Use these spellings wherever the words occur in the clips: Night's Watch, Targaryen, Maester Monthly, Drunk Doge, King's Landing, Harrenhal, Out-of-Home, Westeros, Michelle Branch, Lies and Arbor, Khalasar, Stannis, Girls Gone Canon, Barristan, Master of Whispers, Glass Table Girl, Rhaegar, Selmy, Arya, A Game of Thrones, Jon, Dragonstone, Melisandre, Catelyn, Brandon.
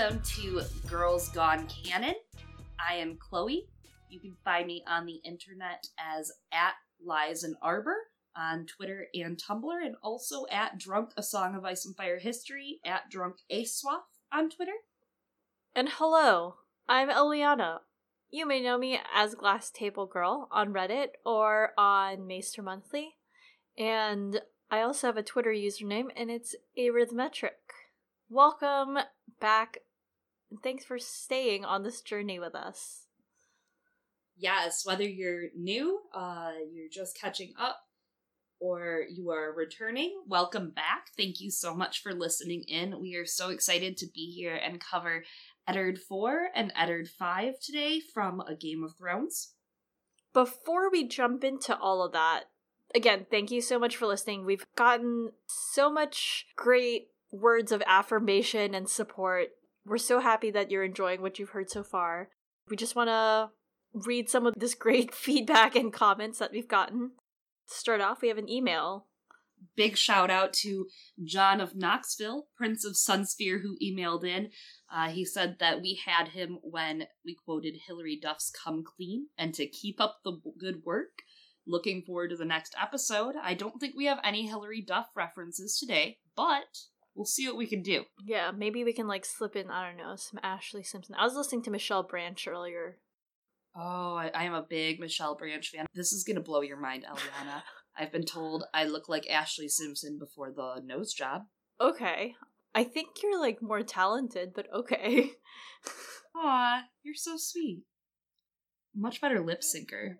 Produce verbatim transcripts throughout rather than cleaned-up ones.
Welcome to Girls Gone Canon. I am Chloe. You can find me on the internet as at Lies and Arbor on Twitter and Tumblr, and also at Drunk A Song of Ice and Fire History, at Drunk A Swath on Twitter. And hello, I'm Eliana. You may know me as Glass Table Girl on Reddit or on Maester Monthly. And I also have a Twitter username, and it's Arithmetric. Welcome back. Thanks for staying on this journey with us. Yes, whether you're new, uh, you're just catching up, or you are returning, welcome back. Thank you so much for listening in. We are so excited to be here and cover Eddard four and Eddard five today from A Game of Thrones. Before we jump into all of that, again, thank you so much for listening. We've gotten so much great words of affirmation and support. We're so happy that you're enjoying what you've heard so far. We just want to read some of this great feedback and comments that we've gotten. To start off, we have an email. Big shout out to John of Knoxville, Prince of Sunsphere, who emailed in. Uh, he said that we had him when we quoted Hilary Duff's Come Clean, and to keep up the good work. Looking forward to the next episode. I don't think we have any Hilary Duff references today, but we'll see what we can do. Yeah, maybe we can like slip in, I don't know, some Ashlee Simpson. I was listening to Michelle Branch earlier. Oh, I, I am a big Michelle Branch fan. This is going to blow your mind, Eliana. I've been told I look like Ashlee Simpson before the nose job. Okay. I think you're like more talented, but okay. Aw, you're so sweet. Much better lip syncer.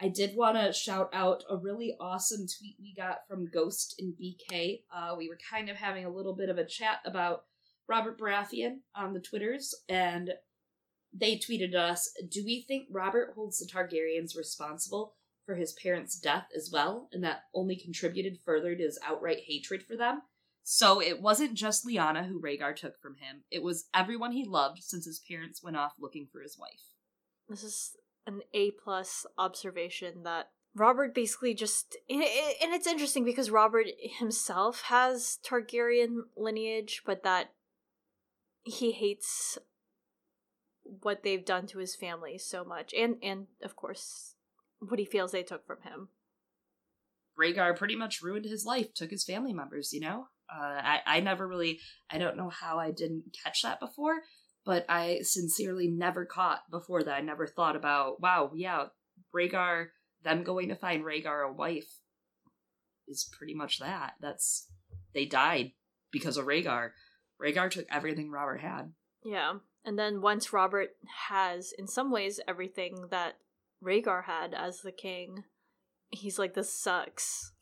I did want to shout out a really awesome tweet we got from Ghost and B K. Uh, we were kind of having a little bit of a chat about Robert Baratheon on the Twitters, and they tweeted us, "Do we think Robert holds the Targaryens responsible for his parents' death as well, and that only contributed further to his outright hatred for them?" So it wasn't just Lyanna who Rhaegar took from him. It was everyone he loved since his parents went off looking for his wife. This is an A-plus observation that Robert basically just... And it's interesting because Robert himself has Targaryen lineage, but that he hates what they've done to his family so much. And, and of course... what he feels they took from him. Rhaegar pretty much ruined his life, took his family members, you know? Uh, I, I never really, I don't know how I didn't catch that before, but I sincerely never caught before that. I never thought about, wow, yeah, Rhaegar, them going to find Rhaegar a wife is pretty much that. That's, they died because of Rhaegar. Rhaegar took everything Robert had. Yeah, and then once Robert has, in some ways, everything that Rhaegar had as the king, he's like, this sucks.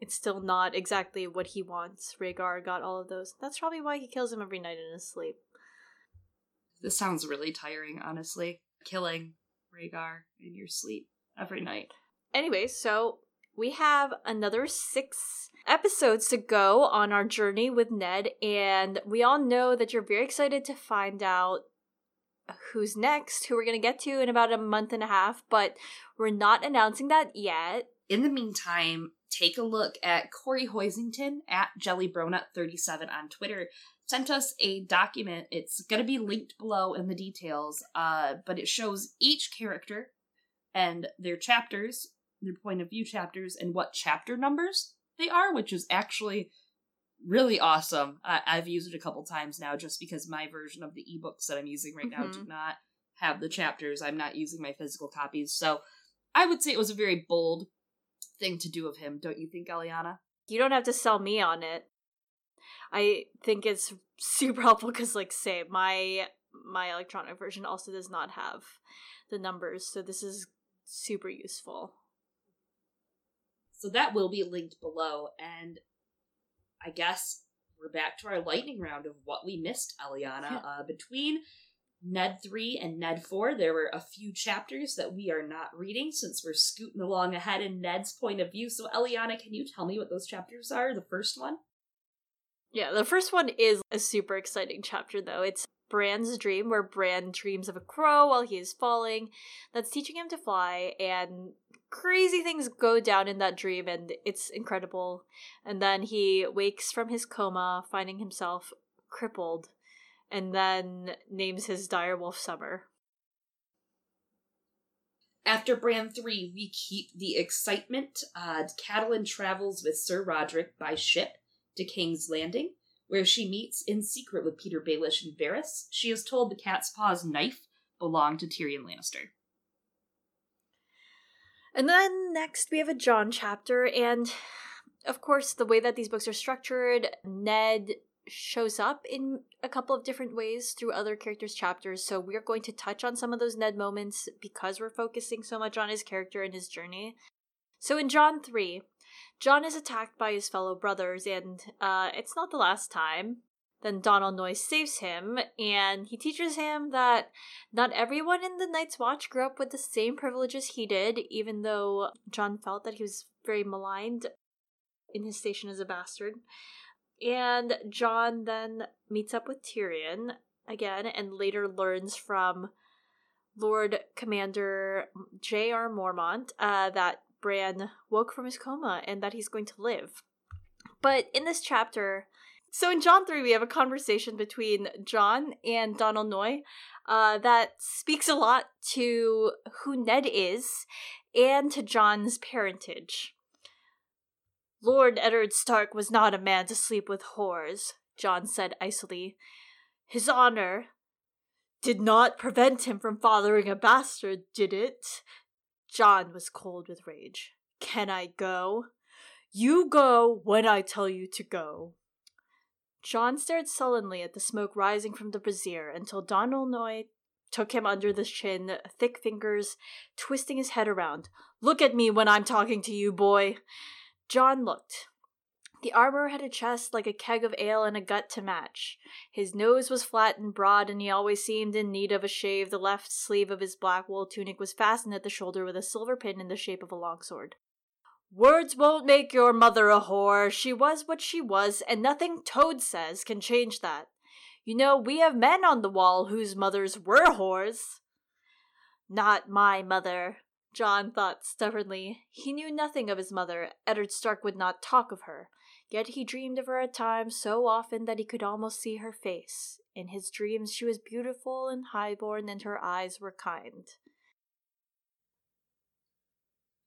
It's still not exactly what he wants. Rhaegar got all of those. That's probably why he kills him every night in his sleep. This sounds really tiring, honestly. Killing Rhaegar in your sleep every night. Anyway, so we have another six episodes to go on our journey with Ned, and we all know that you're very excited to find out who's next, who we're going to get to in about a month and a half, but we're not announcing that yet. In the meantime, take a look at Corey Hoisington at Jelly Bronut thirty-seven on Twitter. Sent us a document. It's going to be linked below in the details, uh, but it shows each character and their chapters, their point of view chapters, and what chapter numbers they are, which is actually really awesome. Uh, I've used it a couple times now just because my version of the ebooks that I'm using right mm-hmm. now do not have the chapters. I'm not using my physical copies. So I would say it was a very bold thing to do of him. Don't you think, Eliana? You don't have to sell me on it. I think it's super helpful because, like, say, my my electronic version also does not have the numbers. So this is super useful. So that will be linked below. And I guess we're back to our lightning round of what we missed, Eliana. Uh, between Ned three and Ned four, there were a few chapters that we are not reading since we're scooting along ahead in Ned's point of view. So, Eliana, can you tell me what those chapters are? The first one? Yeah, the first one is a super exciting chapter, though. It's Bran's dream, where Bran dreams of a crow while he is falling. That's teaching him to fly, and crazy things go down in that dream, and it's incredible. And then he wakes from his coma, finding himself crippled, and then names his direwolf Summer. After Bran three, we keep the excitement. Uh, Catelyn travels with Sir Roderick by ship to King's Landing, where she meets in secret with Peter Baelish and Varys. She is told the cat's paw's knife belonged to Tyrion Lannister. And then next we have a Jon chapter, and of course the way that these books are structured, Ned shows up in a couple of different ways through other characters' chapters, so we're going to touch on some of those Ned moments because we're focusing so much on his character and his journey. So in Jon three, Jon is attacked by his fellow brothers, and uh, it's not the last time. Then Donal Noye saves him, and he teaches him that not everyone in the Night's Watch grew up with the same privileges he did, even though Jon felt that he was very maligned in his station as a bastard. And Jon then meets up with Tyrion again, and later learns from Lord Commander J R Mormont uh, that Bran woke from his coma and that he's going to live. But in this chapter... So in Jon three, we have a conversation between Jon and Donal Noye uh, that speaks a lot to who Ned is and to Jon's parentage. Lord Eddard Stark was not a man to sleep with whores, Jon said icily. His honor did not prevent him from fathering a bastard, did it? Jon was cold with rage. Can I go? You go when I tell you to go. Jon stared sullenly at the smoke rising from the brazier until Donal Noye took him under the chin, thick fingers twisting his head around. Look at me when I'm talking to you, boy. Jon looked. The armorer had a chest like a keg of ale and a gut to match. His nose was flat and broad, and he always seemed in need of a shave. The left sleeve of his black wool tunic was fastened at the shoulder with a silver pin in the shape of a longsword. Words won't make your mother a whore. She was what she was, and nothing Toad says can change that. You know, we have men on the wall whose mothers were whores. Not my mother, Jon thought stubbornly. He knew nothing of his mother. Eddard Stark would not talk of her. Yet he dreamed of her at times so often that he could almost see her face. In his dreams, she was beautiful and highborn, and her eyes were kind.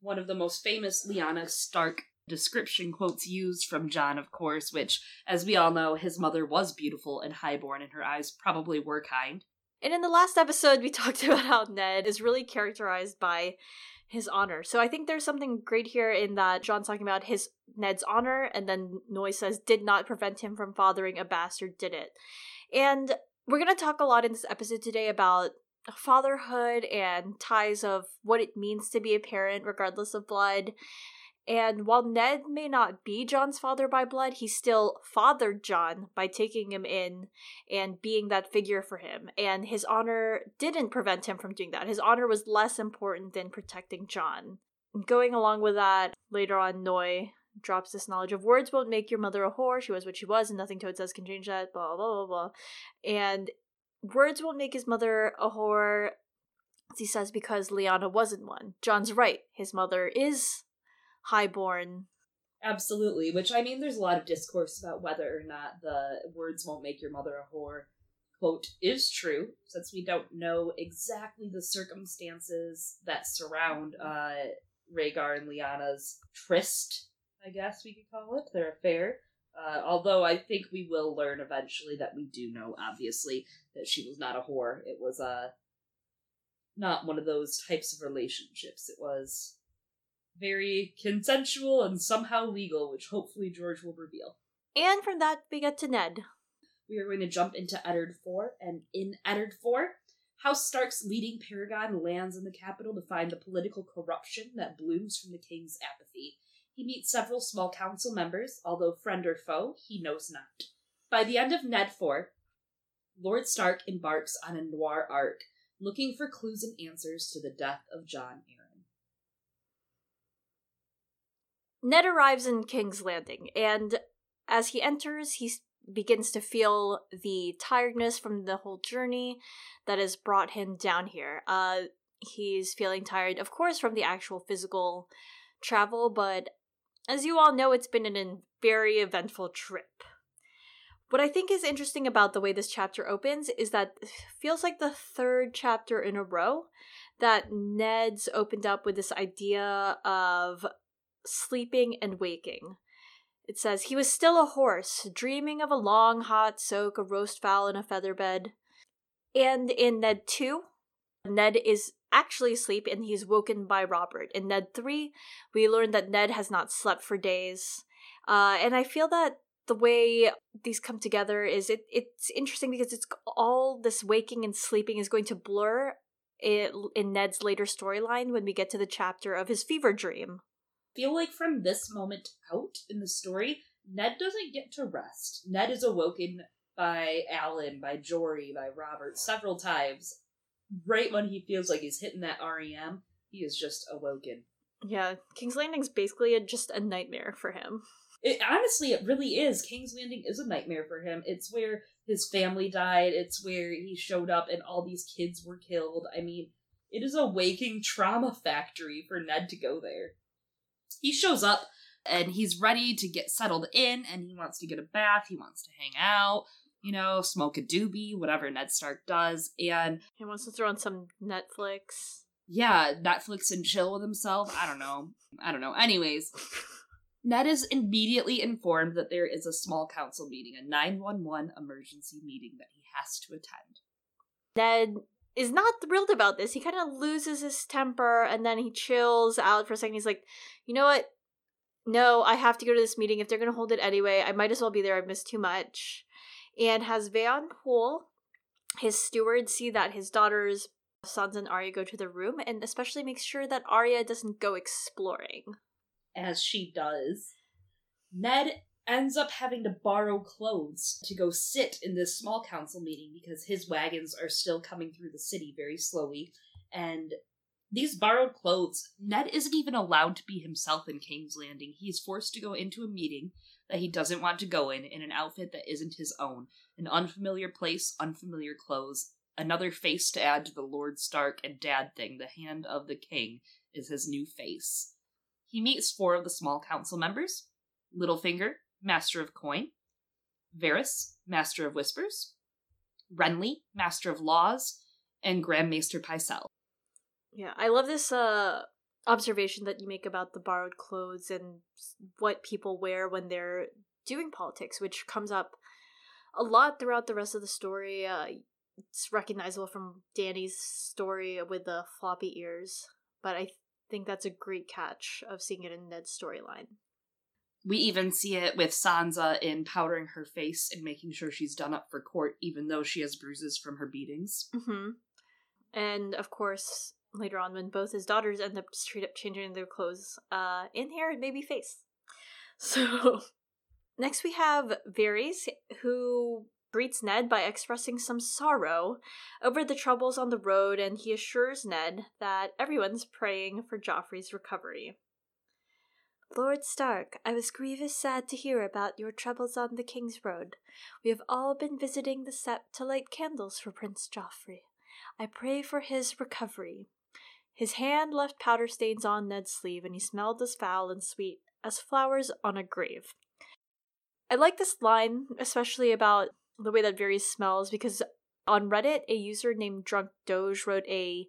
One of the most famous Lyanna Stark description quotes used from Jon, of course, which, as we all know, his mother was beautiful and highborn, and her eyes probably were kind. And in the last episode, we talked about how Ned is really characterized by his honor. So I think there's something great here in that Jon's talking about his Ned's honor, and then Noye says, did not prevent him from fathering a bastard, did it? And we're going to talk a lot in this episode today about fatherhood and ties of what it means to be a parent regardless of blood. And while Ned may not be Jon's father by blood, he still fathered Jon by taking him in and being that figure for him. And his honor didn't prevent him from doing that. His honor was less important than protecting Jon. Going along with that, later on, Noye drops this knowledge of words won't make your mother a whore. She was what she was, and nothing Toad says can change that, blah, blah, blah, blah. And words won't make his mother a whore, as he says, because Lyanna wasn't one. Jon's right. His mother is highborn. Absolutely. Which, I mean, there's a lot of discourse about whether or not the words won't make your mother a whore quote is true, since we don't know exactly the circumstances that surround uh, Rhaegar and Lyanna's tryst, I guess we could call it, their affair. Uh, although I think we will learn eventually that we do know, obviously, that she was not a whore. It was uh, not one of those types of relationships. It was very consensual and somehow legal, which hopefully George will reveal. And from that, we get to Ned. We are going to jump into Eddard four, and in Eddard four, House Stark's leading paragon lands in the capital to find the political corruption that blooms from the king's apathy. He meets several small council members, although friend or foe, he knows not. By the end of Ned four, Lord Stark embarks on a noir arc, looking for clues and answers to the death of Jon Arryn. Ned arrives in King's Landing, and as he enters, he begins to feel the tiredness from the whole journey that has brought him down here. Uh, he's feeling tired, of course, from the actual physical travel, but as you all know, it's been an very eventful trip. What I think is interesting about the way this chapter opens is that it feels like the third chapter in a row that Ned's opened up with this idea of sleeping and waking. It says, "He was still a horse, dreaming of a long hot soak, a roast fowl, and a feather bed." And in Ned two, Ned is actually asleep and he's woken by Robert. In Ned three, we learn that Ned has not slept for days. Uh, and I feel that the way these come together is it, it's interesting because it's all this waking and sleeping is going to blur it in Ned's later storyline when we get to the chapter of his fever dream. I feel like from this moment out in the story, Ned doesn't get to rest. Ned is awoken by Alan, by Jory, by Robert several times. Right when he feels like he's hitting that R E M, he is just awoken. Yeah, King's Landing's basically a, just a nightmare for him. It, honestly, it really is. King's Landing is a nightmare for him. It's where his family died. It's where he showed up and all these kids were killed. I mean, it is a waking trauma factory for Ned to go there. He shows up and he's ready to get settled in and he wants to get a bath. He wants to hang out. You know, smoke a doobie, whatever Ned Stark does, and... He wants to throw on some Netflix. Yeah, Netflix and chill with himself. I don't know. I don't know. Anyways, Ned is immediately informed that there is a small council meeting, a nine one one emergency meeting that he has to attend. Ned is not thrilled about this. He kind of loses his temper, and then he chills out for a second. He's like, you know what? No, I have to go to this meeting. If they're going to hold it anyway, I might as well be there. I've missed too much. And has Vaon Poole, his steward, see that his daughters, Sansa and Arya, go to the room, and especially makes sure that Arya doesn't go exploring. As she does. Ned ends up having to borrow clothes to go sit in this small council meeting because his wagons are still coming through the city very slowly. And these borrowed clothes, Ned isn't even allowed to be himself in King's Landing. He's forced to go into a meeting that he doesn't want to go in, in an outfit that isn't his own. An unfamiliar place, unfamiliar clothes, another face to add to the Lord Stark and Dad thing. The hand of the king is his new face. He meets four of the small council members. Littlefinger, Master of Coin. Varys, Master of Whispers. Renly, Master of Laws. And Grand Maester Pycelle. Yeah, I love this, uh... observation that you make about the borrowed clothes and what people wear when they're doing politics, which comes up a lot throughout the rest of the story. Uh, it's recognizable from Dany's story with the floppy ears, but I th- think that's a great catch of seeing it in Ned's storyline. We even see it with Sansa in powdering her face and making sure she's done up for court, even though she has bruises from her beatings. Mm-hmm. And of course, later on, when both his daughters end up straight up changing their clothes, uh, in hair and maybe face. So, next we have Varys, who greets Ned by expressing some sorrow over the troubles on the road, and he assures Ned that everyone's praying for Joffrey's recovery. "Lord Stark, I was grievous sad to hear about your troubles on the King's Road. We have all been visiting the Sept to light candles for Prince Joffrey. I pray for his recovery." His hand left powder stains on Ned's sleeve, and he smelled as foul and sweet as flowers on a grave. I like this line, especially about the way that Varys smells, because on Reddit, a user named Drunk Doge wrote a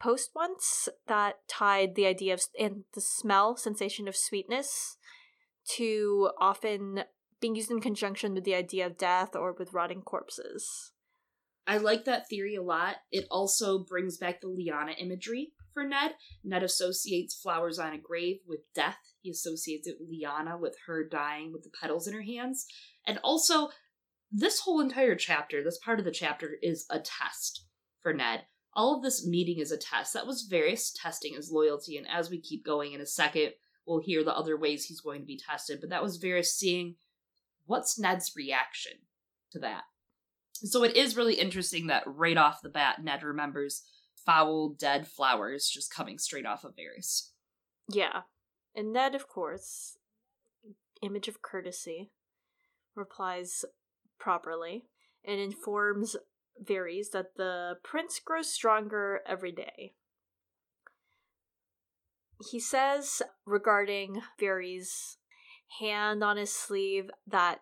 post once that tied the idea of and the smell, sensation of sweetness, to often being used in conjunction with the idea of death or with rotting corpses. I like that theory a lot. It also brings back the Lyanna imagery for Ned. Ned associates flowers on a grave with death. He associates it with Lyanna, with her dying, with the petals in her hands. And also, this whole entire chapter, this part of the chapter, is a test for Ned. All of this meeting is a test. That was Varys testing his loyalty, and as we keep going in a second, we'll hear the other ways he's going to be tested. But that was Varys seeing what's Ned's reaction to that. So it is really interesting that right off the bat, Ned remembers foul, dead flowers just coming straight off of Varys. Yeah. And Ned, of course, image of courtesy, replies properly and informs Varys that the prince grows stronger every day. He says regarding Varys' hand on his sleeve that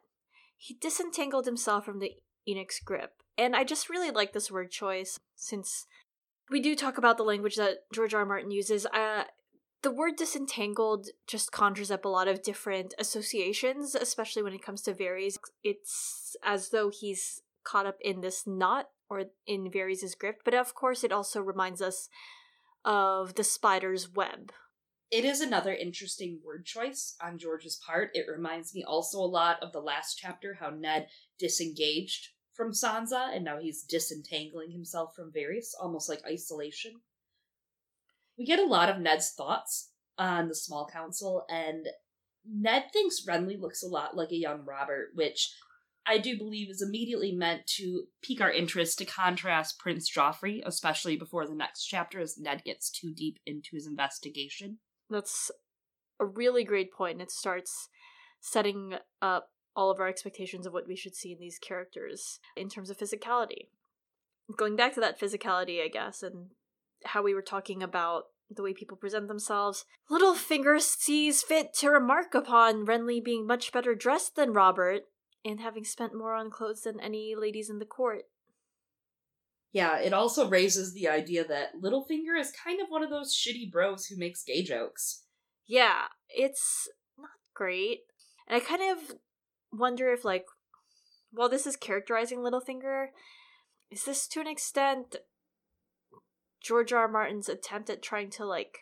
he disentangled himself from the eunuch's grip. And I just really like this word choice, since we do talk about the language that George R. R. Martin uses. Uh, the word disentangled just conjures up a lot of different associations, especially when it comes to Varys. It's as though he's caught up in this knot or in Varys' grip, but of course it also reminds us of the spider's web. It is another interesting word choice on George's part. It reminds me also a lot of the last chapter, how Ned disengaged from Sansa, and now he's disentangling himself from Varys, almost like isolation. We get a lot of Ned's thoughts on the small council, and Ned thinks Renly looks a lot like a young Robert, which I do believe is immediately meant to pique our interest to contrast Prince Joffrey, especially before the next chapter, as Ned gets too deep into his investigation. That's a really great point, and it starts setting up all of our expectations of what we should see in these characters in terms of physicality. Going back to that physicality, I guess, and how we were talking about the way people present themselves, Littlefinger sees fit to remark upon Renly being much better dressed than Robert and having spent more on clothes than any ladies in the court. Yeah, it also raises the idea that Littlefinger is kind of one of those shitty bros who makes gay jokes. Yeah, it's not great. And I kind of wonder if, like, while this is characterizing Littlefinger, is this to an extent George R. R. Martin's attempt at trying to, like,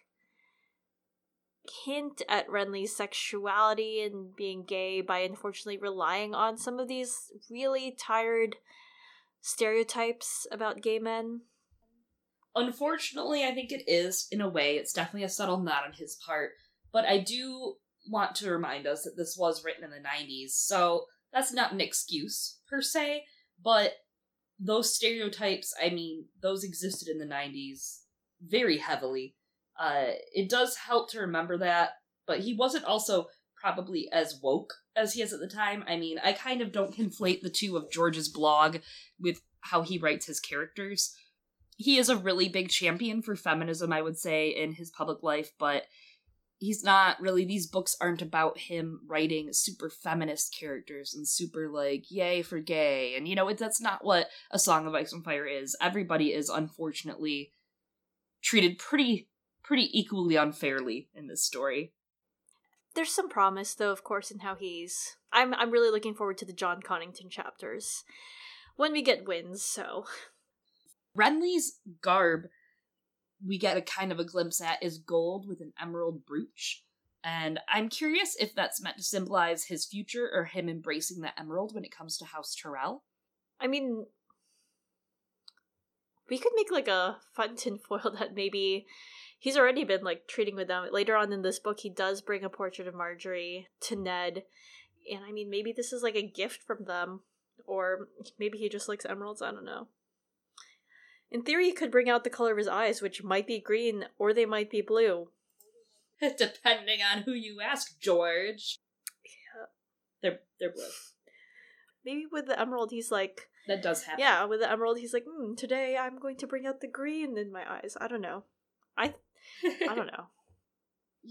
hint at Renly's sexuality and being gay by unfortunately relying on some of these really tired stereotypes about gay men? Unfortunately, I think it is, in a way. It's definitely a subtle nod on his part, but I do want to remind us that this was written in the nineties, so that's not an excuse per se, but those stereotypes, I mean, those existed in the nineties very heavily. Uh, it does help to remember that, but he wasn't also probably as woke as he is at the time. I mean, I kind of don't conflate the two of George's blog with how he writes his characters. He is a really big champion for feminism, I would say, in his public life, but he's not really, these books aren't about him writing super feminist characters and super, like, yay for gay. And, you know, it, that's not what A Song of Ice and Fire is. Everybody is, unfortunately, treated pretty, pretty equally unfairly in this story. There's some promise, though, of course, in how he's... I'm, I'm really looking forward to the John Connington chapters when we get wins, so... Renly's garb, we get a kind of a glimpse at, is gold with an emerald brooch. And I'm curious if that's meant to symbolize his future or him embracing the emerald when it comes to House Tyrell. I mean, we could make like a fun tinfoil that maybe he's already been like treating with them. Later on in this book, he does bring a portrait of Marjorie to Ned. And I mean, maybe this is like a gift from them, or maybe he just likes emeralds. I don't know. In theory, it could bring out the color of his eyes, which might be green, or they might be blue. Depending on who you ask, George. Yeah. They're, they're blue. Maybe with the emerald, he's like... That does happen. Yeah, with the emerald, he's like, hmm, today I'm going to bring out the green in my eyes. I don't know. I, I don't know.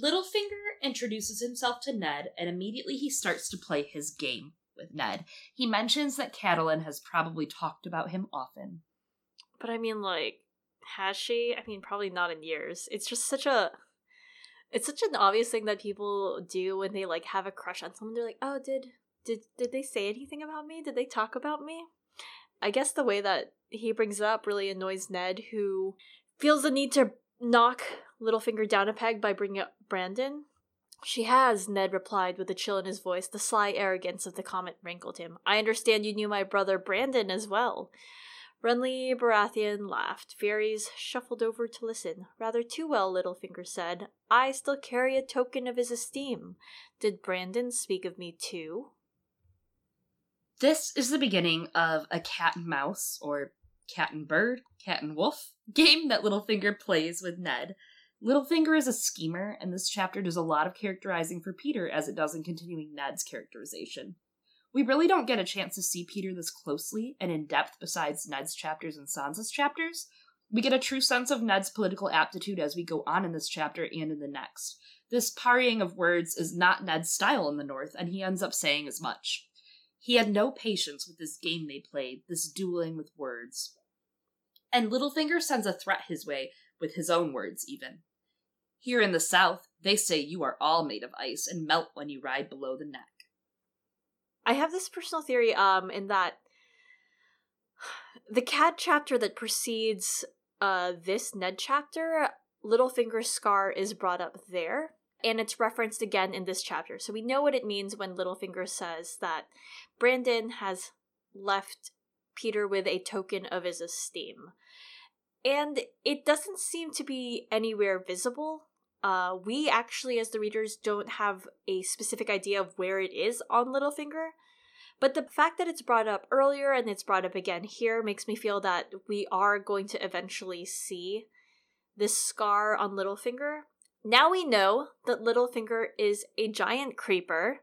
Littlefinger introduces himself to Ned, and immediately he starts to play his game with Ned. He mentions that Catelyn has probably talked about him often. But I mean, like, has she? I mean, probably not in years. It's just such a, it's such an obvious thing that people do when they, like, have a crush on someone. They're like, oh, did, did, did they say anything about me? Did they talk about me? I guess the way that he brings it up really annoys Ned, who feels the need to knock Littlefinger down a peg by bringing up Brandon. She has, Ned replied with a chill in his voice. The sly arrogance of the comment rankled him. I understand you knew my brother Brandon as well. Renly Baratheon laughed. Varys shuffled over to listen. Rather too well, Littlefinger said. I still carry a token of his esteem. Did Brandon speak of me too? This is the beginning of a cat and mouse, or cat and bird, cat and wolf, game that Littlefinger plays with Ned. Littlefinger is a schemer, and this chapter does a lot of characterizing for Peter, as it does in continuing Ned's characterization. We really don't get a chance to see Peter this closely and in depth besides Ned's chapters and Sansa's chapters. We get a true sense of Ned's political aptitude as we go on in this chapter and in the next. This parrying of words is not Ned's style in the North, and he ends up saying as much. He had no patience with this game they played, this dueling with words. And Littlefinger sends a threat his way, with his own words even. Here in the south, they say you are all made of ice and melt when you ride below the neck. I have this personal theory um, in that the Cad chapter that precedes uh, this Ned chapter, Littlefinger's scar is brought up there, and it's referenced again in this chapter. So we know what it means when Littlefinger says that Brandon has left Peter with a token of his esteem. And it doesn't seem to be anywhere visible. Uh, we actually, as the readers, don't have a specific idea of where it is on Littlefinger. But the fact that it's brought up earlier and it's brought up again here makes me feel that we are going to eventually see this scar on Littlefinger. Now we know that Littlefinger is a giant creeper.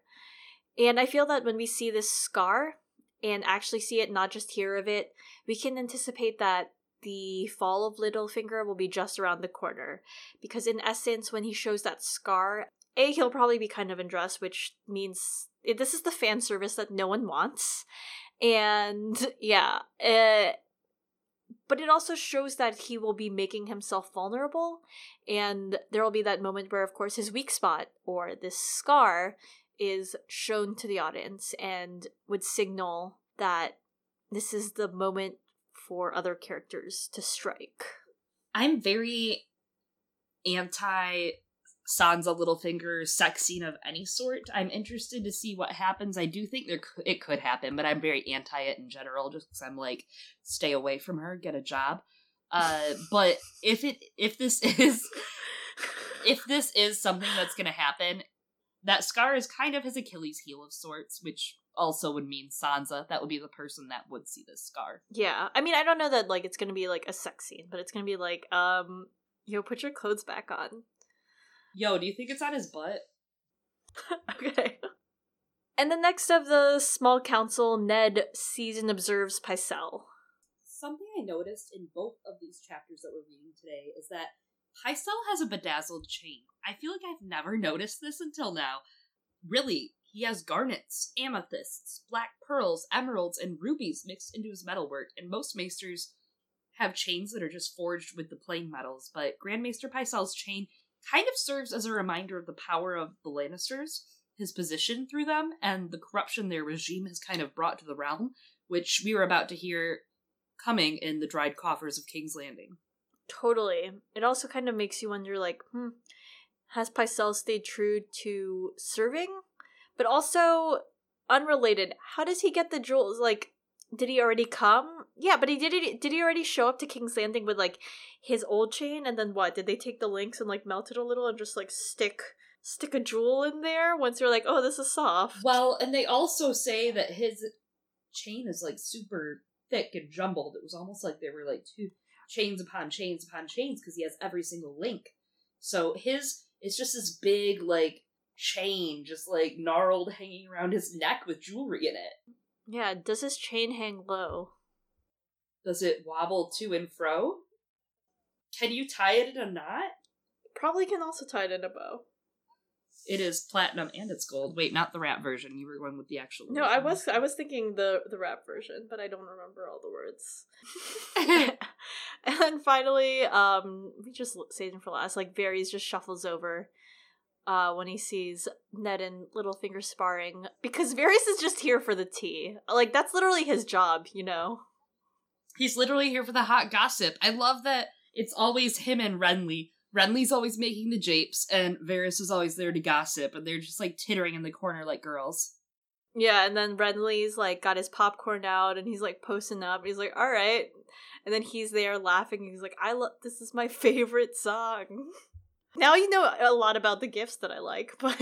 And I feel that when we see this scar and actually see it, not just hear of it, we can anticipate that the fall of Littlefinger will be just around the corner. Because in essence, when he shows that scar, A, he'll probably be kind of undressed, which means this is the fan service that no one wants. And yeah. Uh, but it also shows that he will be making himself vulnerable. And there will be that moment where, of course, his weak spot or this scar is shown to the audience and would signal that this is the moment for other characters to strike. I'm very anti Sansa Littlefinger sex scene of any sort. I'm interested to see what happens. I do think there it could happen, but I'm very anti it in general, just because I'm like, stay away from her, get a job. Uh, but if it if this is if this is something that's going to happen, that scar is kind of his Achilles heel of sorts, which also would mean Sansa. That would be the person that would see this scar. Yeah. I mean, I don't know that like it's going to be like a sex scene, but it's going to be like, um, yo, put your clothes back on. Yo, do you think it's on his butt? Okay. And the next of the small council, Ned sees and observes Pycelle. Something I noticed in both of these chapters that we're reading today is that Pycelle has a bedazzled chain. I feel like I've never noticed this until now. Really, he has garnets, amethysts, black pearls, emeralds, and rubies mixed into his metalwork, and most maesters have chains that are just forged with the plain metals, but Grand Maester Pycelle's chain kind of serves as a reminder of the power of the Lannisters, his position through them, and the corruption their regime has kind of brought to the realm, which we were about to hear coming in the dried coffers of King's Landing. Totally. It also kind of makes you wonder, like, hmm, has Pycelle stayed true to serving? But also, unrelated, how does he get the jewels? Like, did he already come? Yeah, but he did it. Did he already show up to King's Landing with, like, his old chain? And then what? Did they take the links and, like, melt it a little and just, like, stick stick a jewel in there once they're like, oh, this is soft? Well, and they also say that his chain is, like, super thick and jumbled. It was almost like they were, like, two chains upon chains upon chains because he has every single link. So his, it's just this big, like, chain just like gnarled hanging around his neck with jewelry in it. Yeah, does his chain hang low? Does it wobble to and fro? Can you tie it in a knot? Probably can also tie it in a bow. It is platinum and it's gold. Wait, not the rap version. You were going with the actual No, version. I was I was thinking the, the rap version, but I don't remember all the words. And then finally, um we just saved him for last. Like Varys just shuffles over Uh, when he sees Ned and Littlefinger sparring. Because Varys is just here for the tea. Like, that's literally his job, you know? He's literally here for the hot gossip. I love that it's always him and Renly. Renly's always making the japes, and Varys is always there to gossip, and they're just, like, tittering in the corner like girls. Yeah, and then Renly's, like, got his popcorn out, and he's, like, posting up. He's like, all right. And then he's there laughing, and he's like, I love, this is my favorite song. Now you know a lot about the gifts that I like, but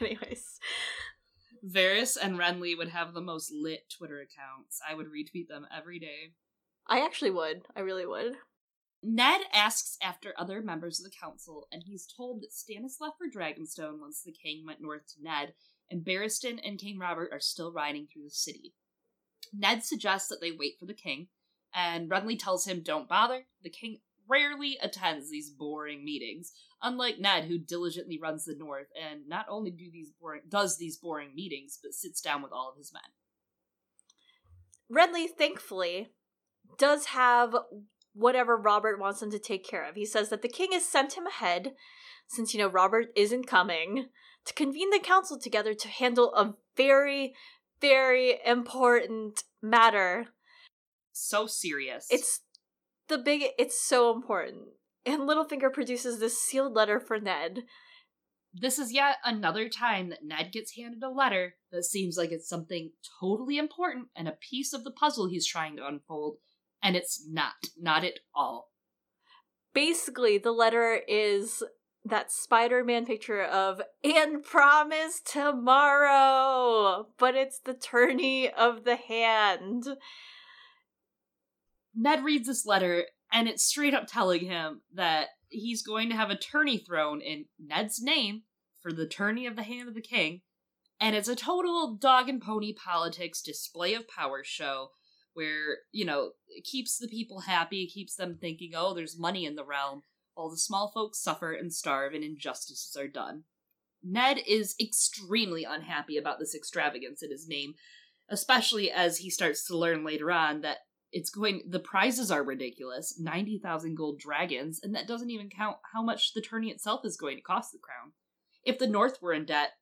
anyways. Varys and Renly would have the most lit Twitter accounts. I would retweet them every day. I actually would. I really would. Ned asks after other members of the council, and he's told that Stannis left for Dragonstone once the king went north to Ned, and Barristan and King Robert are still riding through the city. Ned suggests that they wait for the king, and Renly tells him don't bother. The king rarely attends these boring meetings, unlike Ned, who diligently runs the north and not only do these boring, does these boring meetings, but sits down with all of his men. Renly, thankfully, does have whatever Robert wants him to take care of. He says that the king has sent him ahead, since, you know, Robert isn't coming, to convene the council together to handle a very, very important matter. So serious. It's the big, it's so important. And Littlefinger produces this sealed letter for Ned. This is yet another time that Ned gets handed a letter that seems like it's something totally important and a piece of the puzzle he's trying to unfold, and it's not. Not at all. Basically, the letter is that Spider-Man picture of, and promise tomorrow, but it's the tourney of the hand. Ned reads this letter, and it's straight up telling him that he's going to have a tourney thrown in Ned's name for the tourney of the hand of the king. And it's a total dog and pony politics display of power show where, you know, it keeps the people happy, keeps them thinking, oh, there's money in the realm. All the small folks suffer and starve and injustices are done. Ned is extremely unhappy about this extravagance in his name, especially as he starts to learn later on that It's going, the prizes are ridiculous, ninety thousand gold dragons, and that doesn't even count how much the tourney itself is going to cost the crown. If the North were in debt,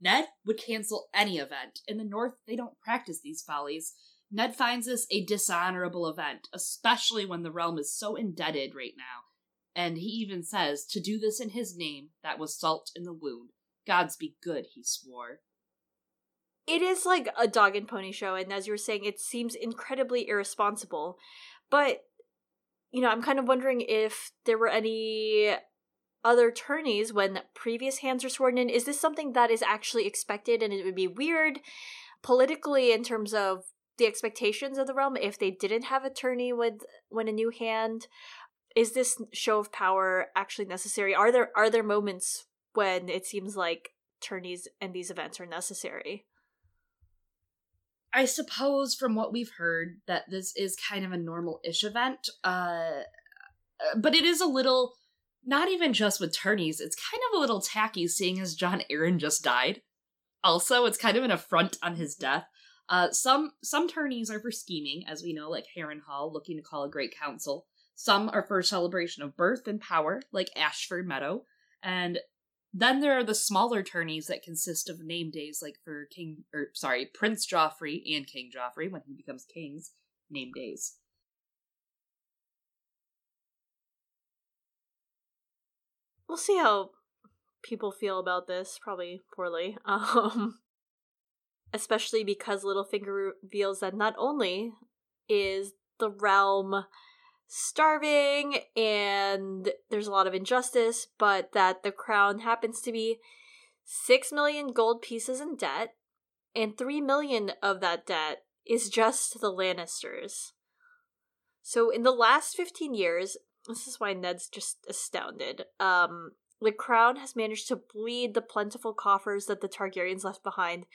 Ned would cancel any event. In the North, they don't practice these follies. Ned finds this a dishonorable event, especially when the realm is so indebted right now. And he even says, to do this in his name, that was salt in the wound. Gods be good, he swore. It is like a dog and pony show, and as you were saying, it seems incredibly irresponsible. But, you know, I'm kind of wondering if there were any other tourneys when previous hands are sworn in. Is this something that is actually expected, and it would be weird politically in terms of the expectations of the realm if they didn't have a tourney with when a new hand? Is this show of power actually necessary? Are there are there moments when it seems like tourneys and these events are necessary? I suppose from what we've heard that this is kind of a normal-ish event, uh, but it is a little, not even just with tourneys, it's kind of a little tacky seeing as Jon Arryn just died. Also, it's kind of an affront on his death. Uh, some some tourneys are for scheming, as we know, like Harrenhal looking to call a great council. Some are for celebration of birth and power, like Ashford Meadow, and then there are the smaller tourneys that consist of name days, like for King, or sorry, Prince Joffrey and King Joffrey when he becomes king's name days. We'll see how people feel about this. Probably poorly, um, especially because Littlefinger reveals that not only is the realm starving and there's a lot of injustice, but that the crown happens to be six million gold pieces in debt, and three million of that debt is just the Lannisters. So in the last fifteen years, this is why Ned's just astounded, um, the crown has managed to bleed the plentiful coffers that the Targaryens left behind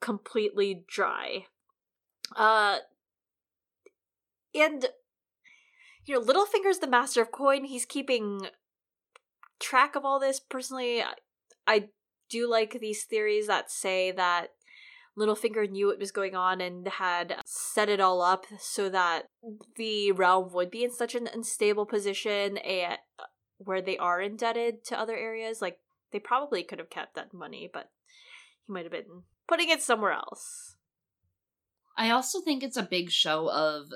completely dry. Uh, and You know, Littlefinger's the master of coin. He's keeping track of all this. Personally, I, I do like these theories that say that Littlefinger knew what was going on and had set it all up so that the realm would be in such an unstable position and where they are indebted to other areas. Like, they probably could have kept that money, but he might have been putting it somewhere else. I also think it's a big show of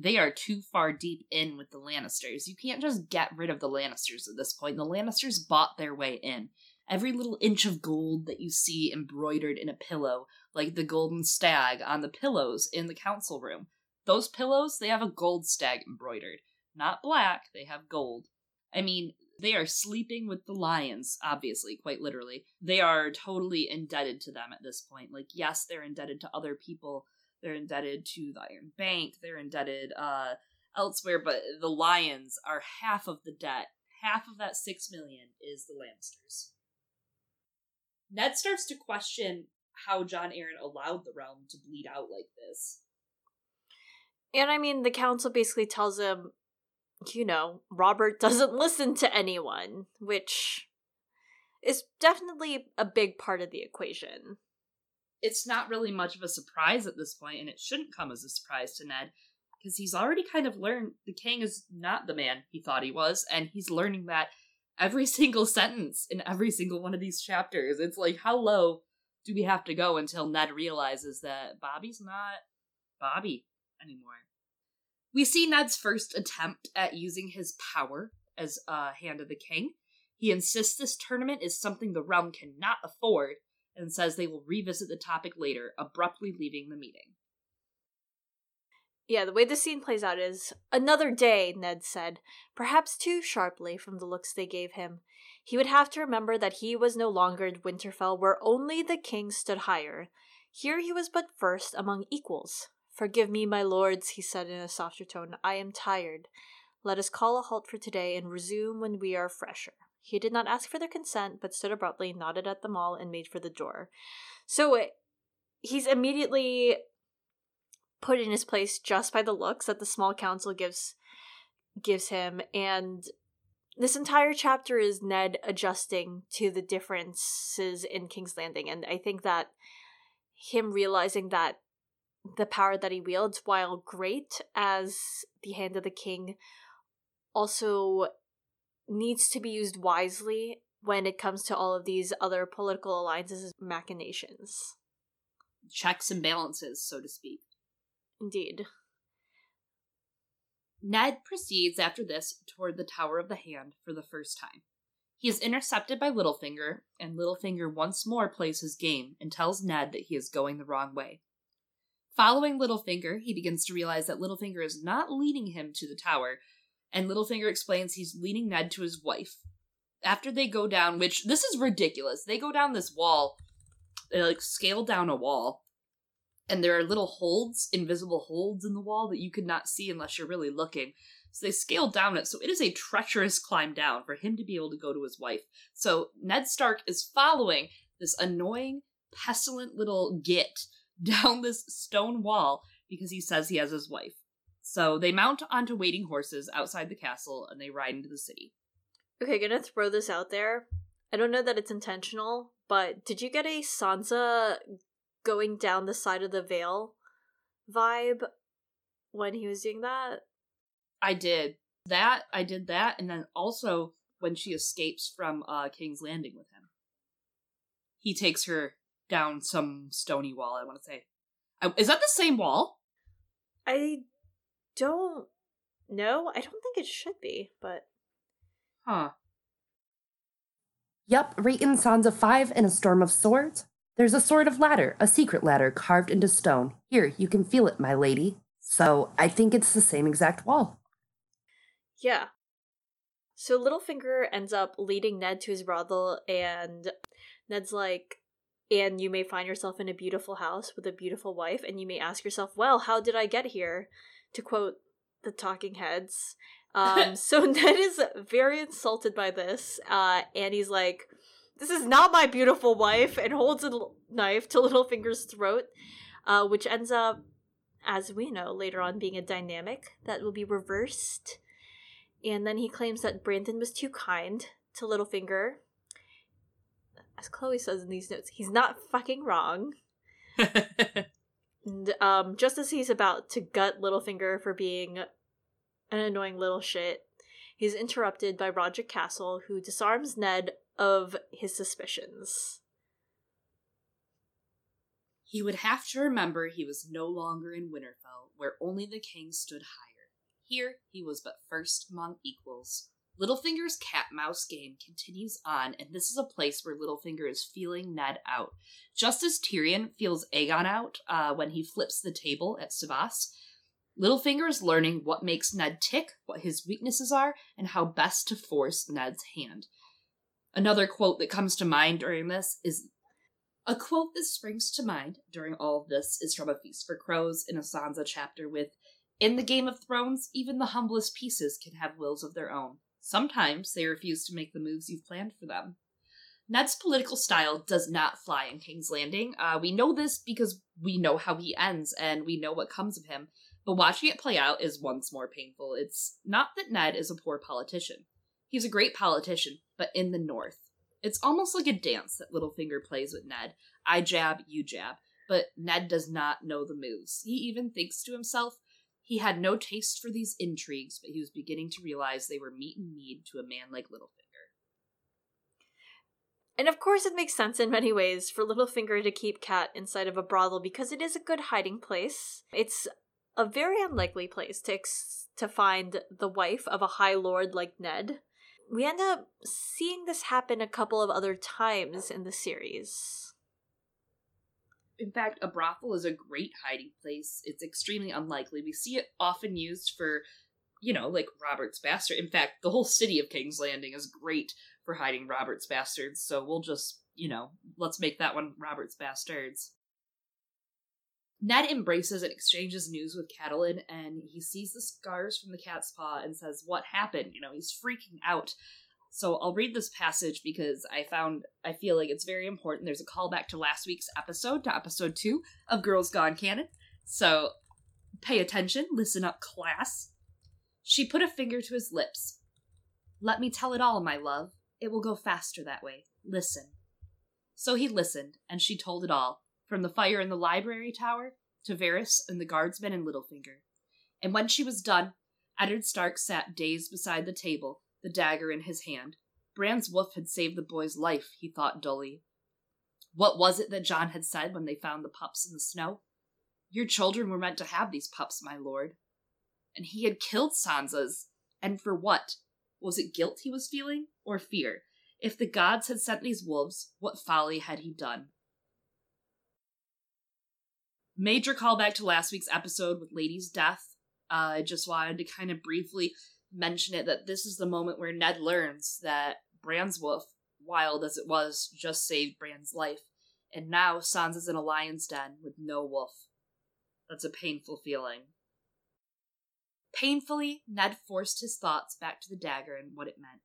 they are too far deep in with the Lannisters. You can't just get rid of the Lannisters at this point. The Lannisters bought their way in. Every little inch of gold that you see embroidered in a pillow, like the golden stag on the pillows in the council room, those pillows, they have a gold stag embroidered. Not black, they have gold. I mean, they are sleeping with the lions, obviously, quite literally. They are totally indebted to them at this point. Like, yes, they're indebted to other people. They're indebted to the Iron Bank. They're indebted uh, elsewhere, but the Lions are half of the debt. Half of that six million is the Lannisters. Ned starts to question how Jon Arryn allowed the realm to bleed out like this. And I mean, the council basically tells him, you know, Robert doesn't listen to anyone, which is definitely a big part of the equation. it's not really much of a surprise at this point, and it shouldn't come as a surprise to Ned, because he's already kind of learned the king is not the man he thought he was, and he's learning that every single sentence in every single one of these chapters. It's like, how low do we have to go until Ned realizes that Bobby's not Bobby anymore? We see Ned's first attempt at using his power as a hand of the king. He insists this tournament is something the realm cannot afford, and says they will revisit the topic later, abruptly leaving the meeting. Yeah, the way this scene plays out is, "Another day," Ned said, perhaps too sharply from the looks they gave him. He would have to remember that he was no longer in Winterfell, where only the king stood higher. Here he was but first among equals. "Forgive me, my lords," he said in a softer tone. "I am tired. Let us call a halt for today and resume when we are fresher." He did not ask for their consent, but stood abruptly, nodded at them all, and made for the door. So it, he's immediately put in his place just by the looks that the small council gives gives him, and this entire chapter is Ned adjusting to the differences in King's Landing, and I think that him realizing that the power that he wields, while great as the hand of the king, also needs to be used wisely when it comes to all of these other political alliances and machinations. Checks and balances, so to speak. Indeed. Ned proceeds after this toward the Tower of the Hand for the first time. He is intercepted by Littlefinger, and Littlefinger once more plays his game and tells Ned that he is going the wrong way. Following Littlefinger, he begins to realize that Littlefinger is not leading him to the tower, and Littlefinger explains he's leading Ned to his wife. After they go down, which, this is ridiculous, they go down this wall, they like scale down a wall, and there are little holds, invisible holds in the wall that you could not see unless you're really looking. So they scaled down it, so it is a treacherous climb down for him to be able to go to his wife. So Ned Stark is following this annoying, pestilent little git down this stone wall because he says he has his wife. So they mount onto waiting horses outside the castle, and they ride into the city. Okay, gonna throw this out there. I don't know that it's intentional, but did you get a Sansa going down the side of the veil vibe when he was doing that? I did. That, I did that, and then also when she escapes from uh, King's Landing with him. He takes her down some stony wall, I want to say. I, is that the same wall? I don't know. I don't think it should be, but... Huh. Yup, right in Sansa five and a Storm of Swords. There's a sort of ladder, a secret ladder carved into stone. Here, you can feel it, my lady. So I think it's the same exact wall. Yeah. So Littlefinger ends up leading Ned to his brothel, and Ned's like, "And you may find yourself in a beautiful house with a beautiful wife, and you may ask yourself, well, how did I get here?" To quote the Talking Heads. Um, so Ned is very insulted by this, uh, and he's like, "This is not my beautiful wife," and holds a knife to Littlefinger's throat, uh, which ends up, as we know, later on being a dynamic that will be reversed. And then he claims that Brandon was too kind to Littlefinger. As Chloe says in these notes, he's not fucking wrong. And um, just as he's about to gut Littlefinger for being an annoying little shit, he's interrupted by Roger Castle, who disarms Ned of his suspicions. He would have to remember he was no longer in Winterfell, where only the king stood higher. Here, he was but first among equals. Littlefinger's cat-mouse game continues on, and this is a place where Littlefinger is feeling Ned out. Just as Tyrion feels Aegon out uh, when he flips the table at Savas, Littlefinger is learning what makes Ned tick, what his weaknesses are, and how best to force Ned's hand. Another quote that comes to mind during this is, a quote that springs to mind during all of this is from A Feast for Crows in a Sansa chapter with, "In the Game of Thrones, even the humblest pieces can have wills of their own. Sometimes they refuse to make the moves you've planned for them." Ned's political style does not fly in King's Landing. Uh, we know this because we know how he ends and we know what comes of him, but watching it play out is once more painful. It's not that Ned is a poor politician. He's a great politician, but in the North. It's almost like a dance that Littlefinger plays with Ned. I jab, you jab. but Ned does not know the moves. He even thinks to himself he had no taste for these intrigues, but he was beginning to realize they were meat and mead to a man like Littlefinger. And of course it makes sense in many ways for Littlefinger to keep Cat inside of a brothel because it is a good hiding place. It's a very unlikely place to, ex- to find the wife of a high lord like Ned. We end up seeing this happen a couple of other times in the series. In fact, a brothel is a great hiding place. It's extremely unlikely. We see it often used for, you know, like Robert's bastard. In fact, the whole city of King's Landing is great for hiding Robert's bastards, so we'll just, you know, let's make that one Robert's bastards. Ned embraces and exchanges news with Catelyn, and he sees the scars from the cat's paw and says, "What happened?" You know, he's freaking out. So I'll read this passage because I found, I feel like it's very important. There's a callback to last week's episode, to episode two of Girls Gone Canon. So pay attention, listen up, class. She put a finger to his lips. "Let me tell it all, my love. It will go faster that way. Listen." So he listened, and she told it all, from the fire in the library tower to Varys and the guardsmen and Littlefinger. And when she was done, Eddard Stark sat dazed beside the table, the dagger in his hand. Bran's wolf had saved the boy's life, he thought dully. What was it that Jon had said when they found the pups in the snow? "Your children were meant to have these pups, my lord." And he had killed Sansa's. And for what? Was it guilt he was feeling, or fear? If the gods had sent these wolves, what folly had he done? Major callback to last week's episode with Lady's death. Uh, I just wanted to kind of briefly mention it, that this is the moment where Ned learns that Bran's wolf, wild as it was, just saved Bran's life. And now Sansa's in a lion's den with no wolf. That's a painful feeling. Painfully, Ned forced his thoughts back to the dagger and what it meant.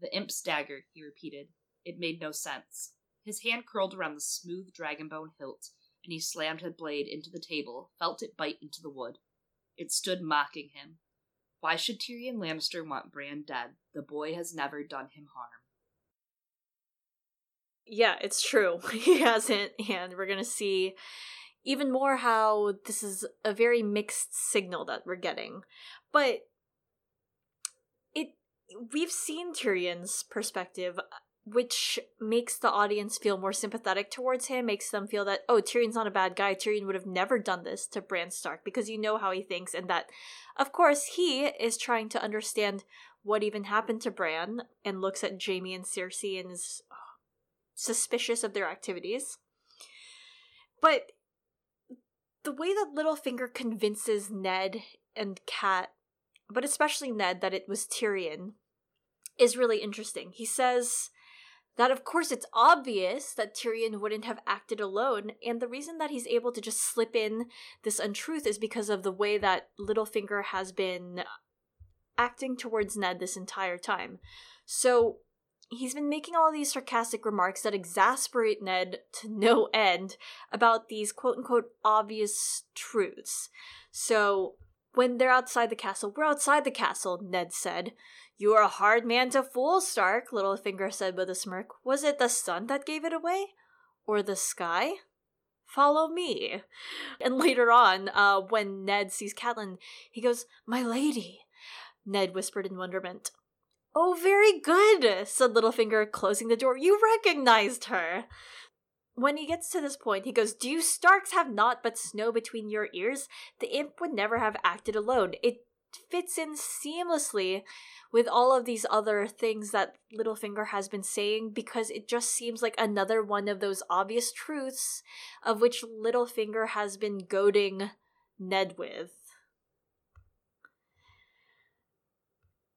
"The imp's dagger," he repeated. It made no sense. His hand curled around the smooth dragonbone hilt, and he slammed his blade into the table, felt it bite into the wood. It stood mocking him. Why should Tyrion Lannister want Bran dead? The boy has never done him harm. Yeah, it's true. He hasn't, and we're going to see even more how this is a very mixed signal that we're getting. But it we've seen Tyrion's perspective, which makes the audience feel more sympathetic towards him, makes them feel that, oh, Tyrion's not a bad guy. Tyrion would have never done this to Bran Stark, because you know how he thinks, and that, of course, he is trying to understand what even happened to Bran and looks at Jaime and Cersei and is suspicious of their activities. But the way that Littlefinger convinces Ned and Cat, but especially Ned, that it was Tyrion, is really interesting. He says that, of course, it's obvious that Tyrion wouldn't have acted alone, and the reason that he's able to just slip in this untruth is because of the way that Littlefinger has been acting towards Ned this entire time. So he's been making all these sarcastic remarks that exasperate Ned to no end about these quote-unquote obvious truths. So, when they're outside the castle, "We're outside the castle," Ned said. "You are a hard man to fool, Stark," Littlefinger said with a smirk. "Was it the sun that gave it away? Or the sky? Follow me." And later on, uh, when Ned sees Catelyn, he goes, "My lady," Ned whispered in wonderment. "Oh, very good," said Littlefinger, closing the door. "You recognized her." When he gets to this point, he goes, "Do you Starks have naught but snow between your ears? The imp would never have acted alone." It fits in seamlessly with all of these other things that Littlefinger has been saying, because it just seems like another one of those obvious truths of which Littlefinger has been goading Ned with.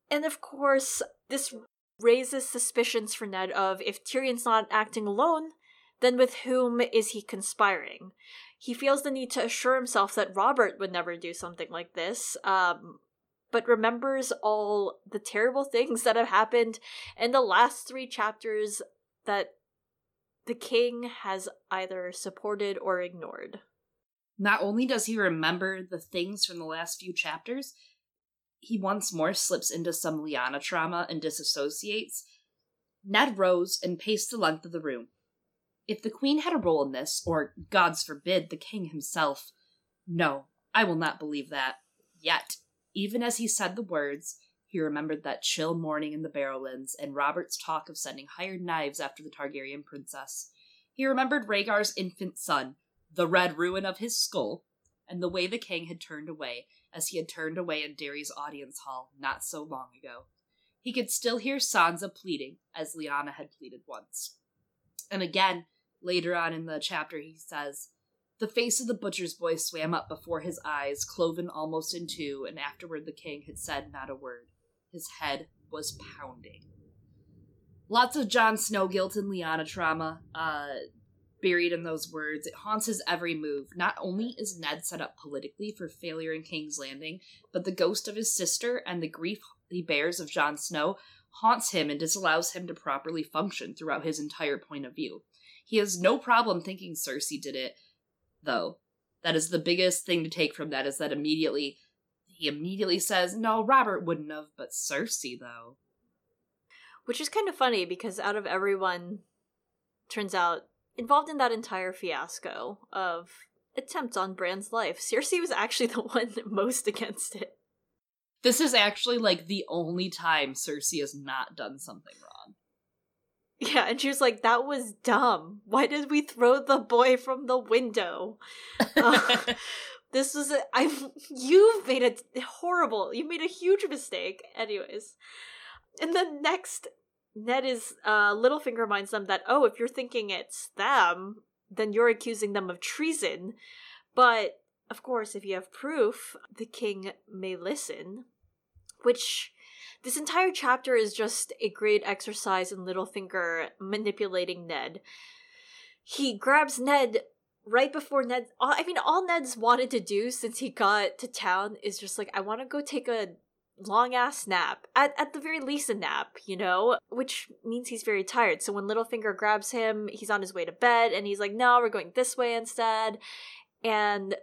And of course, this raises suspicions for Ned of, if Tyrion's not acting alone, then with whom is he conspiring? He feels the need to assure himself that Robert would never do something like this, um, but remembers all the terrible things that have happened in the last three chapters that the king has either supported or ignored. Not only does he remember the things from the last few chapters, he once more slips into some Lyanna trauma and disassociates. Ned rose and paced the length of the room. If the queen had a role in this, or, gods forbid, the king himself, no, I will not believe that. Yet, even as he said the words, he remembered that chill morning in the Barrowlands and Robert's talk of sending hired knives after the Targaryen princess. He remembered Rhaegar's infant son, the red ruin of his skull, and the way the king had turned away, as he had turned away in Derry's audience hall not so long ago. He could still hear Sansa pleading, as Lyanna had pleaded once. And again, later on in the chapter, he says, "The face of the butcher's boy swam up before his eyes, cloven almost in two, and afterward the king had said not a word. His head was pounding." Lots of Jon Snow guilt and Lyanna trauma uh, buried in those words. It haunts his every move. Not only is Ned set up politically for failure in King's Landing, but the ghost of his sister and the grief he bears of Jon Snow haunts him and disallows him to properly function throughout his entire point of view. He has no problem thinking Cersei did it, though. That is the biggest thing to take from that, is that immediately, he immediately says, no, Robert wouldn't have, but Cersei, though. Which is kind of funny, because out of everyone, turns out, involved in that entire fiasco of attempts on Bran's life, Cersei was actually the one most against it. This is actually, like, the only time Cersei has not done something wrong. Yeah, and she was like, that was dumb. Why did we throw the boy from the window? uh, this was a... I've, you've made a horrible... You made a huge mistake. Anyways. And then next, Ned is... Uh, Littlefinger reminds them that, oh, if you're thinking it's them, then you're accusing them of treason. But, of course, if you have proof, the king may listen. Which, this entire chapter is just a great exercise in Littlefinger manipulating Ned. He grabs Ned right before Ned... All, I mean, all Ned's wanted to do since he got to town is just like, I want to go take a long-ass nap. At, at the very least, a nap, you know? Which means he's very tired. So when Littlefinger grabs him, he's on his way to bed, and he's like, no, we're going this way instead. And...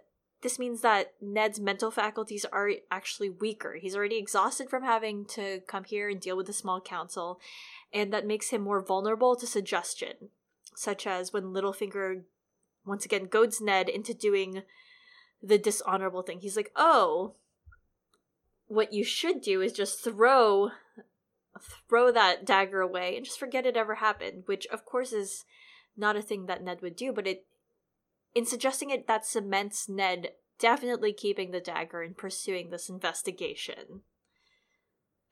this means that Ned's mental faculties are actually weaker. He's already exhausted from having to come here and deal with the small council, and that makes him more vulnerable to suggestion, such as when Littlefinger once again goads Ned into doing the dishonorable thing. He's like, oh, what you should do is just throw, throw that dagger away and just forget it ever happened, which of course is not a thing that Ned would do, but it in suggesting it, that cements Ned definitely keeping the dagger and pursuing this investigation.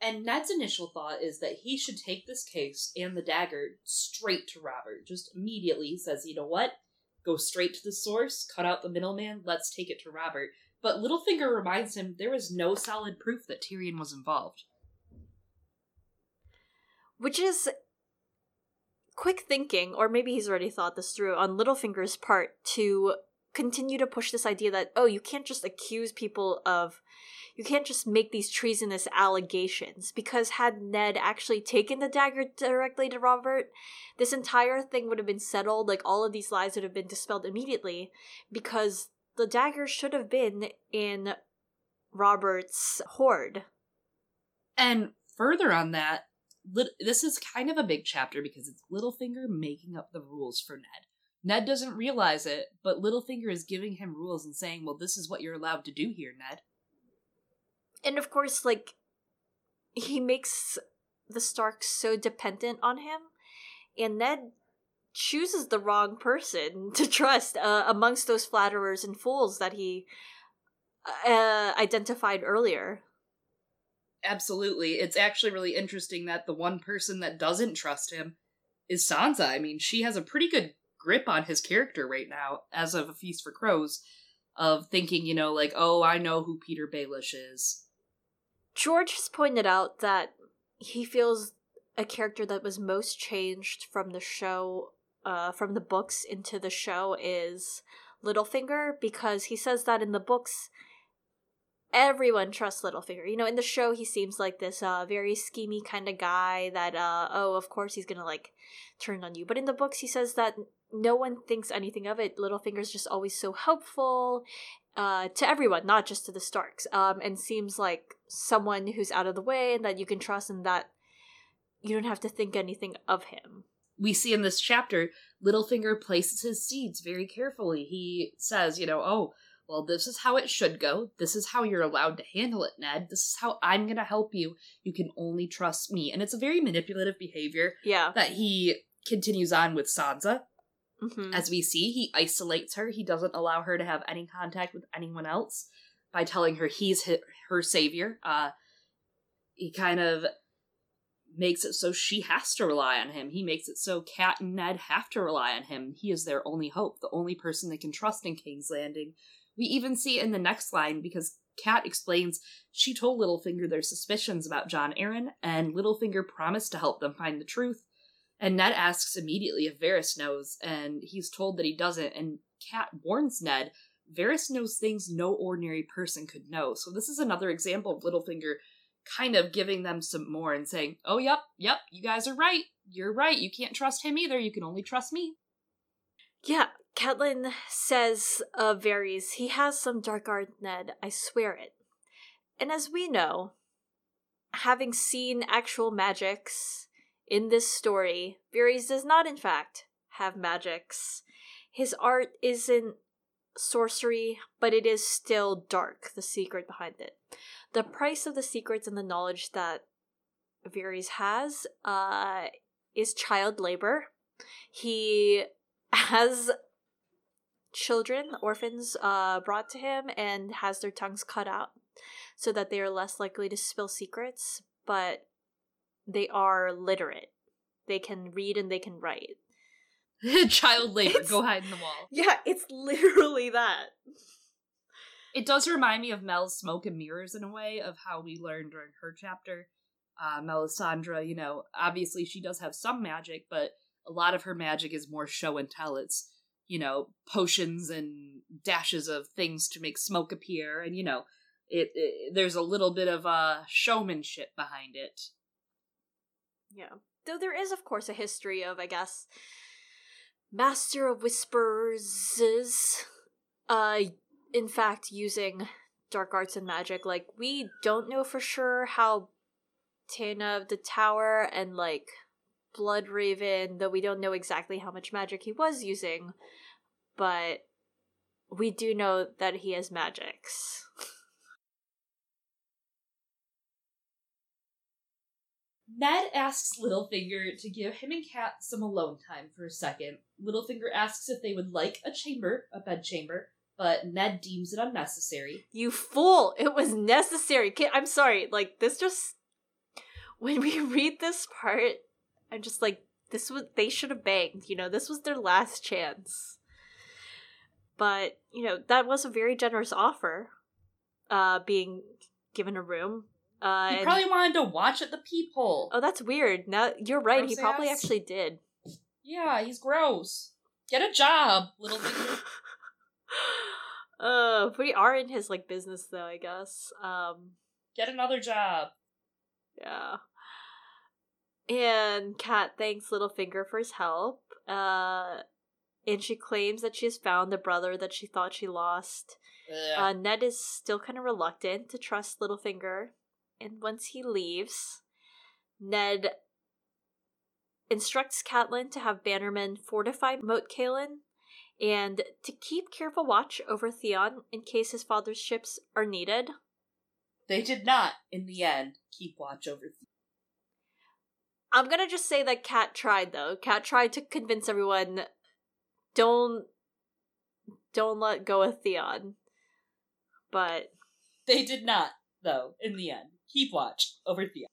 And Ned's initial thought is that he should take this case and the dagger straight to Robert. Just immediately he says, you know what? Go straight to the source, cut out the middleman, let's take it to Robert. But Littlefinger reminds him there was no solid proof that Tyrion was involved. Which is... quick thinking, or maybe he's already thought this through, on Littlefinger's part to continue to push this idea that, oh, you can't just accuse people of, you can't just make these treasonous allegations, because had Ned actually taken the dagger directly to Robert, this entire thing would have been settled, like all of these lies would have been dispelled immediately, because the dagger should have been in Robert's hoard. And further on that, this is kind of a big chapter because it's Littlefinger making up the rules for Ned. Ned doesn't realize it, but Littlefinger is giving him rules and saying, well, this is what you're allowed to do here, Ned. And of course, like, he makes the Starks so dependent on him, and Ned chooses the wrong person to trust uh, amongst those flatterers and fools that he uh, identified earlier. Absolutely. It's actually really interesting that the one person that doesn't trust him is Sansa. I mean, she has a pretty good grip on his character right now, as of A Feast for Crows, of thinking, you know, like, oh, I know who Peter Baelish is. George has pointed out that he feels a character that was most changed from the show, uh, from the books into the show is Littlefinger, because he says that in the books... everyone trusts Littlefinger. You know, in the show, he seems like this uh, very schemy kind of guy that, uh, oh, of course he's gonna, like, turn on you. But in the books, he says that no one thinks anything of it. Littlefinger's just always so helpful uh, to everyone, not just to the Starks, um, and seems like someone who's out of the way and that you can trust and that you don't have to think anything of him. we see in this chapter, Littlefinger places his seeds very carefully. He says, you know, oh, well, this is how it should go. This is how you're allowed to handle it, Ned. This is how I'm going to help you. You can only trust me. And it's a very manipulative behavior yeah. that he continues on with Sansa. Mm-hmm. As we see, he isolates her. He doesn't allow her to have any contact with anyone else by telling her he's his, her savior. Uh, he kind of makes it so she has to rely on him. He makes it so Cat and Ned have to rely on him. He is their only hope, the only person they can trust in King's Landing. We even see in the next line, because Cat explains she told Littlefinger their suspicions about Jon Arryn, and Littlefinger promised to help them find the truth. And Ned asks immediately if Varys knows, and he's told that he doesn't, and Cat warns Ned, Varys knows things no ordinary person could know. So this is another example of Littlefinger kind of giving them some more and saying, oh, yep, yep, you guys are right. You're right. You can't trust him either. You can only trust me. Yeah, Catelyn says of Varys, he has some dark art, Ned. I swear it. And as we know, having seen actual magics in this story, Varys does not, in fact, have magics. His art isn't sorcery, but it is still dark, the secret behind it. The price of the secrets and the knowledge that Varys has uh, is child labor. He has children, orphans, uh, brought to him and has their tongues cut out so that they are less likely to spill secrets, but they are literate. They can read and they can write. Child labor, it's, go hide in the wall. Yeah, it's literally that. It does remind me of Mel's Smoke and Mirrors in a way, of how we learned during her chapter. Uh, Melisandre, you know, obviously she does have some magic, but a lot of her magic is more show and tell. It's, you know, potions and dashes of things to make smoke appear. And, you know, it, it there's a little bit of uh, showmanship behind it. Yeah. Though there is, of course, a history of, I guess, Master of Whispers, uh, in fact, using dark arts and magic. Like, we don't know for sure how Tana of the Tower and, like, Bloodraven, though we don't know exactly how much magic he was using, but we do know that he has magics. Ned asks Littlefinger to give him and Cat some alone time for a second. Littlefinger asks if they would like a chamber, a bedchamber, but Ned deems it unnecessary. You fool! It was necessary! I'm sorry, like, this just... When we read this part, I'm just like, this was... They should have banged, you know? This was their last chance. But, you know, that was a very generous offer, uh, being given a room. Uh, he probably and, wanted to watch at the peephole. Oh, that's weird. Now you're right. Gross he probably ass. Actually did. Yeah, he's gross. Get a job, little nigga. Uh, we are in his like business though, I guess. Um, get another job. Yeah. And Kat thanks Littlefinger for his help. Uh, and she claims that she has found the brother that she thought she lost. Yeah. Uh, Ned is still kind of reluctant to trust Littlefinger. And once he leaves, Ned instructs Catelyn to have Bannerman fortify Moat Caelan and to keep careful watch over Theon in case his father's ships are needed. They did not, in the end, keep watch over Theon. I'm gonna just say that Cat tried, though. Cat tried to convince everyone, don't, don't let go of Theon. But... They did not. Though, in the end, keep watch over Theon.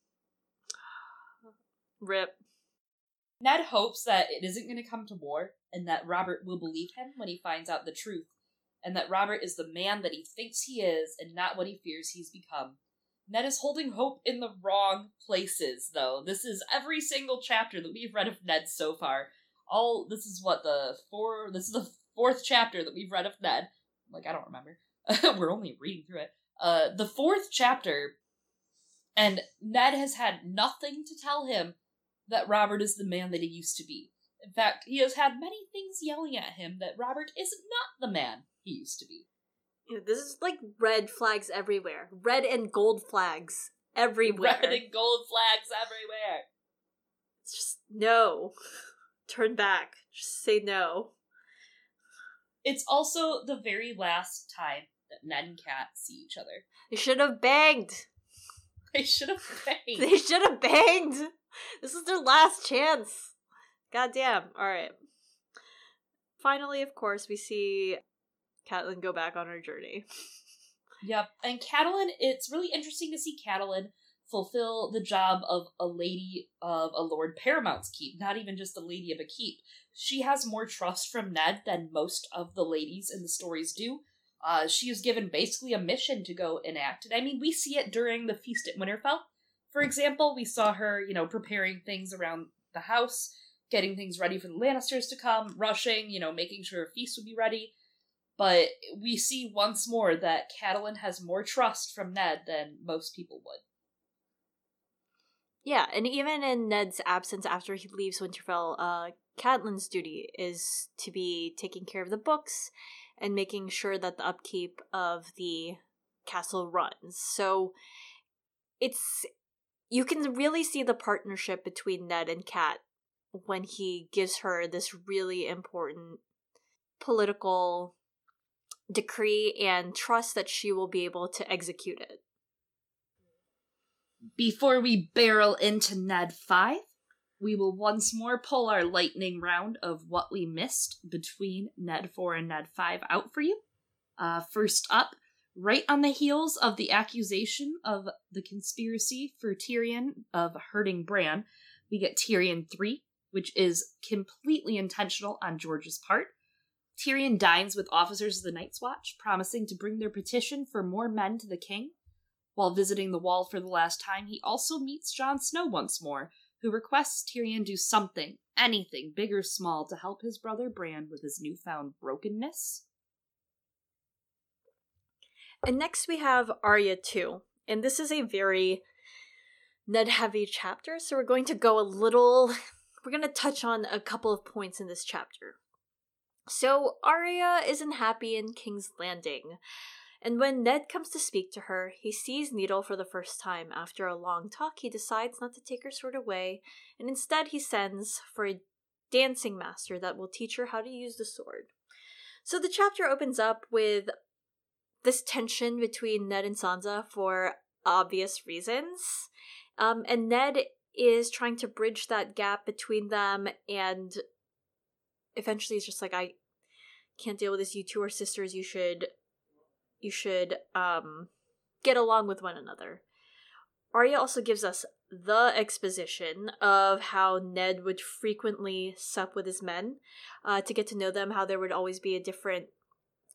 Rip. Ned hopes that it isn't going to come to war, and that Robert will believe him when he finds out the truth, and that Robert is the man that he thinks he is, and not what he fears he's become. Ned is holding hope in the wrong places, though. This is every single chapter that we've read of Ned so far. All this is what the four. This is the fourth chapter that we've read of Ned. Like, I don't remember. We're only reading through it. Uh, the fourth chapter, and Ned has had nothing to tell him that Robert is the man that he used to be. In fact, he has had many things yelling at him that Robert is not the man he used to be. Yeah, this is like red flags everywhere. Red and gold flags everywhere. Red and gold flags everywhere. It's just, no. turn back. Just say no. It's also the very last time that Ned and Cat see each other. They should have banged. They should have banged. They should have banged. This is their last chance. Goddamn. All right. Finally, of course, we see Catelyn go back on her journey. Yep. And Catelyn, it's really interesting to see Catelyn fulfill the job of a lady of a Lord Paramount's keep, not even just a lady of a keep. She has more trust from Ned than most of the ladies in the stories do. Uh, she is given basically a mission to go enact. And I mean, we see it during the Feast at Winterfell. For example, we saw her, you know, preparing things around the house, getting things ready for the Lannisters to come, rushing, you know, making sure a feast would be ready. But we see once more that Catelyn has more trust from Ned than most people would. Yeah, and even in Ned's absence after he leaves Winterfell, uh, Catelyn's duty is to be taking care of the books and making sure that the upkeep of the castle runs. So it's, you can really see the partnership between Ned and Cat when he gives her this really important political decree and trust that she will be able to execute it. Before we barrel into Ned five, we will once more pull our lightning round of what we missed between Ned four and Ned five out for you. Uh, first up, right on the heels of the accusation of the conspiracy for Tyrion of hurting Bran, we get Tyrion three, which is completely intentional on George's part. Tyrion dines with officers of the Night's Watch, promising to bring their petition for more men to the king. While visiting the Wall for the last time, he also meets Jon Snow once more, who requests Tyrion do something, anything, big or small, to help his brother Bran with his newfound brokenness. And next we have Arya two, and this is a very Ned-heavy chapter, so we're going to go a little... We're going to touch on a couple of points in this chapter. So Arya isn't happy in King's Landing, and when Ned comes to speak to her, he sees Needle for the first time. After a long talk, he decides not to take her sword away, and instead he sends for a dancing master that will teach her how to use the sword. So the chapter opens up with this tension between Ned and Sansa for obvious reasons, um, and Ned is trying to bridge that gap between them, and eventually he's just like, I can't deal with this, you two are sisters, you should... You should um, get along with one another. Arya also gives us the exposition of how Ned would frequently sup with his men uh, to get to know them, how there would always be a different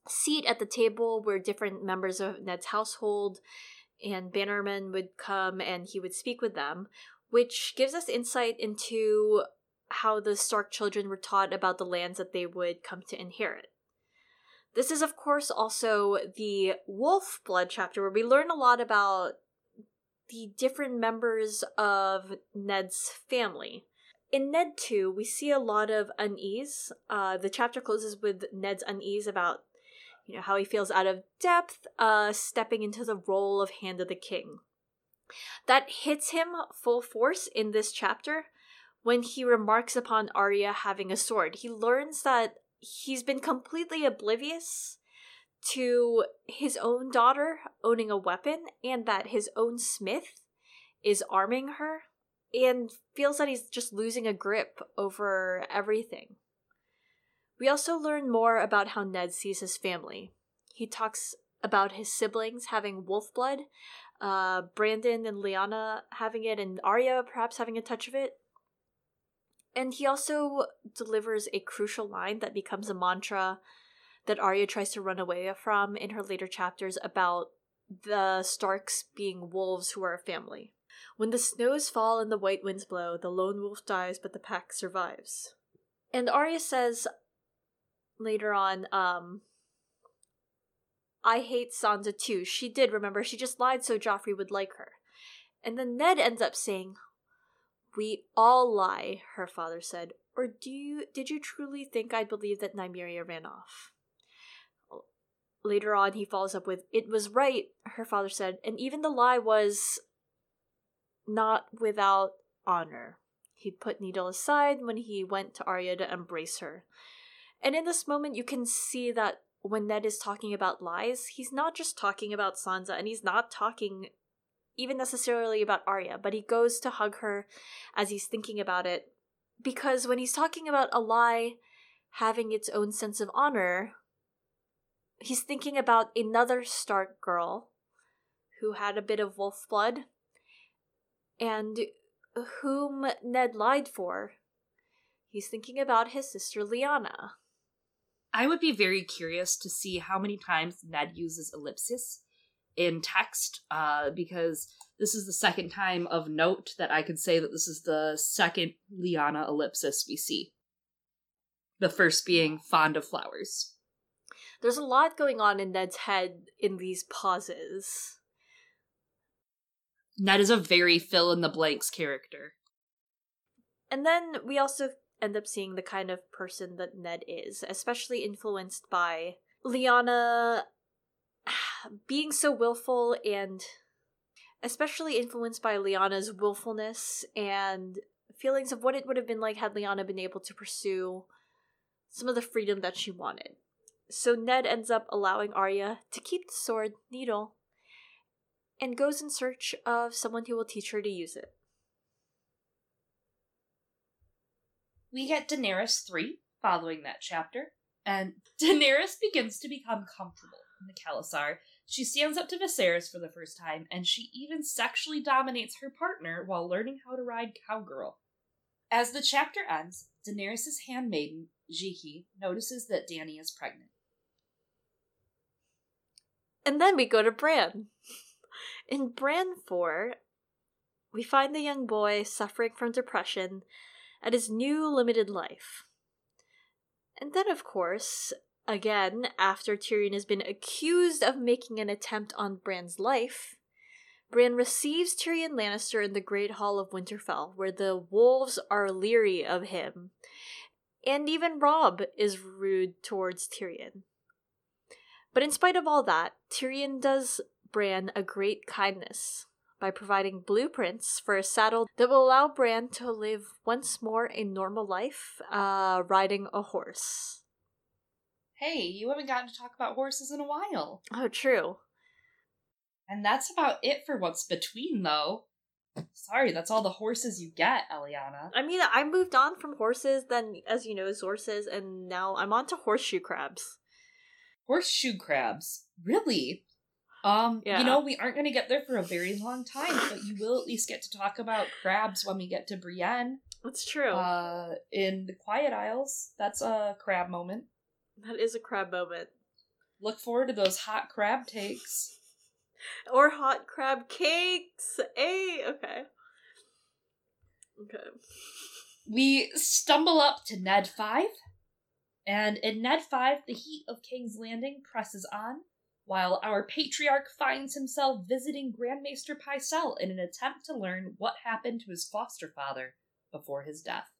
seat at the table where different members of Ned's household and bannermen would come and he would speak with them, which gives us insight into how the Stark children were taught about the lands that they would come to inherit. This is, of course, also the Wolf Blood chapter, where we learn a lot about the different members of Ned's family. In Ned two, we see a lot of unease. Uh, the chapter closes with Ned's unease about, you know, how he feels out of depth, uh, stepping into the role of Hand of the King. That hits him full force in this chapter when he remarks upon Arya having a sword. He learns that he's been completely oblivious to his own daughter owning a weapon and that his own smith is arming her, and feels that he's just losing a grip over everything. We also learn more about how Ned sees his family. He talks about his siblings having wolf blood, uh, Brandon and Lyanna having it, and Arya perhaps having a touch of it. And he also delivers a crucial line that becomes a mantra that Arya tries to run away from in her later chapters about the Starks being wolves who are a family. When the snows fall and the white winds blow, the lone wolf dies, but the pack survives. And Arya says later on, um, I hate Sansa too. She did, remember, she just lied so Joffrey would like her. And then Ned ends up saying, "We all lie," her father said. "Or do you? Did you truly think I'd believe that Nymeria ran off?" Later on, he follows up with, "It was right," her father said, "and even the lie was not without honor." He'd put Needle aside when he went to Arya to embrace her. And in this moment, you can see that when Ned is talking about lies, he's not just talking about Sansa, and he's not talking even necessarily about Arya, but he goes to hug her as he's thinking about it. Because when he's talking about a lie having its own sense of honor, he's thinking about another Stark girl who had a bit of wolf blood and whom Ned lied for. He's thinking about his sister Lyanna. I would be very curious to see how many times Ned uses ellipsis in text, uh, because this is the second time of note that I could say that this is the second Lyanna ellipsis we see. The first being fond of flowers. There's a lot going on in Ned's head in these pauses. Ned is a very fill-in-the-blanks character. And then we also end up seeing the kind of person that Ned is, especially influenced by Lyanna being so willful, and especially influenced by Lyanna's willfulness and feelings of what it would have been like had Lyanna been able to pursue some of the freedom that she wanted. So Ned ends up allowing Arya to keep the sword, Needle, and goes in search of someone who will teach her to use it. We get Daenerys three following that chapter, and Daenerys begins to become comfortable in the Khalasar. She stands up to Viserys for the first time, and she even sexually dominates her partner while learning how to ride Cowgirl. As the chapter ends, Daenerys' handmaiden, Jiki, notices that Dany is pregnant. And then we go to Bran. In Bran four, we find the young boy suffering from depression at his new limited life. And then, of course, again, after Tyrion has been accused of making an attempt on Bran's life, Bran receives Tyrion Lannister in the Great Hall of Winterfell, where the wolves are leery of him. And even Robb is rude towards Tyrion. But in spite of all that, Tyrion does Bran a great kindness by providing blueprints for a saddle that will allow Bran to live once more a normal life, uh, riding a horse. Hey, you haven't gotten to talk about horses in a while. Oh, true. And that's about it for what's between, though. Sorry, that's all the horses you get, Eliana. I mean, I moved on from horses, then, as you know, Zorses, and now I'm on to horseshoe crabs. Horseshoe crabs? Really? Um, yeah. You know, we aren't going to get there for a very long time, but you will at least get to talk about crabs when we get to Brienne. That's true. Uh, in the Quiet Isles, that's a crab moment. That is a crab moment. Look forward to those hot crab takes. Or hot crab cakes! Hey, okay. Okay. We stumble up to Ned five, and in Ned five, the heat of King's Landing presses on, while our patriarch finds himself visiting Grand Maester Pycelle in an attempt to learn what happened to his foster father before his death.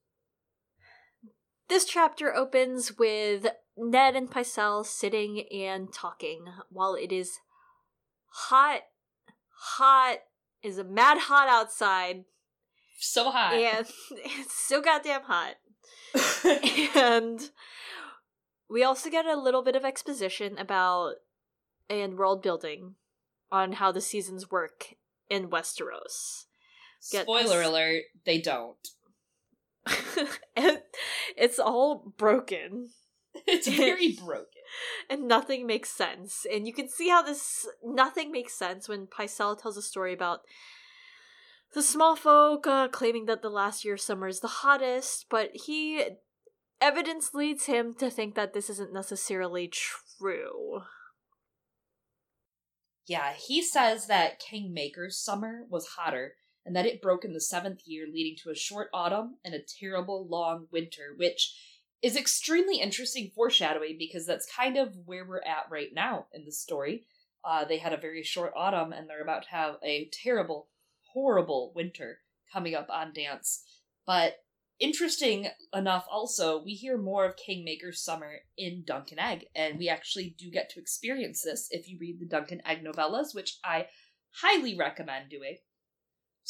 This chapter opens with Ned and Pycelle sitting and talking while it is hot, hot, is a mad hot outside. So hot. And it's so goddamn hot. And we also get a little bit of exposition about and world building on how the seasons work in Westeros. Get Spoiler this. alert, they don't. It's all broken. It's very broken. And nothing makes sense. And you can see how this nothing makes sense when Pycelle tells a story about the small folk uh, claiming that the last year of summer is the hottest, but he evidence leads him to think that this isn't necessarily true. Yeah, he says that Kingmaker's summer was hotter, and that it broke in the seventh year, leading to a short autumn and a terrible long winter, which is extremely interesting foreshadowing because that's kind of where we're at right now in the story. Uh, they had a very short autumn, and they're about to have a terrible, horrible winter coming up on Dance. But interesting enough also, we hear more of Kingmaker's summer in Duncan Egg, and we actually do get to experience this if you read the Duncan Egg novellas, which I highly recommend doing.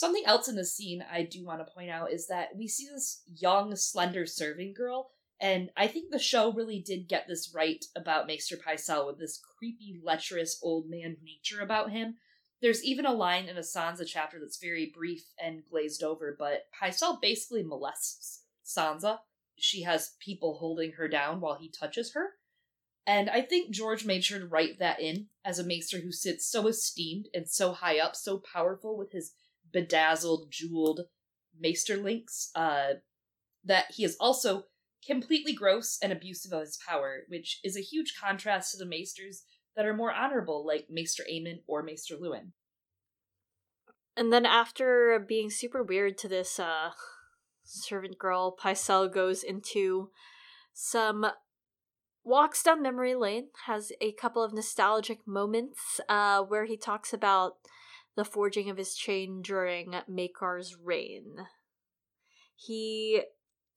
Something else in this scene I do want to point out is that we see this young, slender serving girl, and I think the show really did get this right about Maester Pycelle with this creepy, lecherous old man nature about him. There's even a line in a Sansa chapter that's very brief and glazed over, but Pycelle basically molests Sansa. She has people holding her down while he touches her. And I think George made sure to write that in as a maester who sits so esteemed and so high up, so powerful with his bedazzled, jeweled maester links, uh, that he is also completely gross and abusive of his power, which is a huge contrast to the maesters that are more honorable, like Maester Aemon or Maester Lewin. And then after being super weird to this uh, servant girl, Pycelle goes into some... walks down memory lane, has a couple of nostalgic moments uh, where he talks about the forging of his chain during Makar's reign. He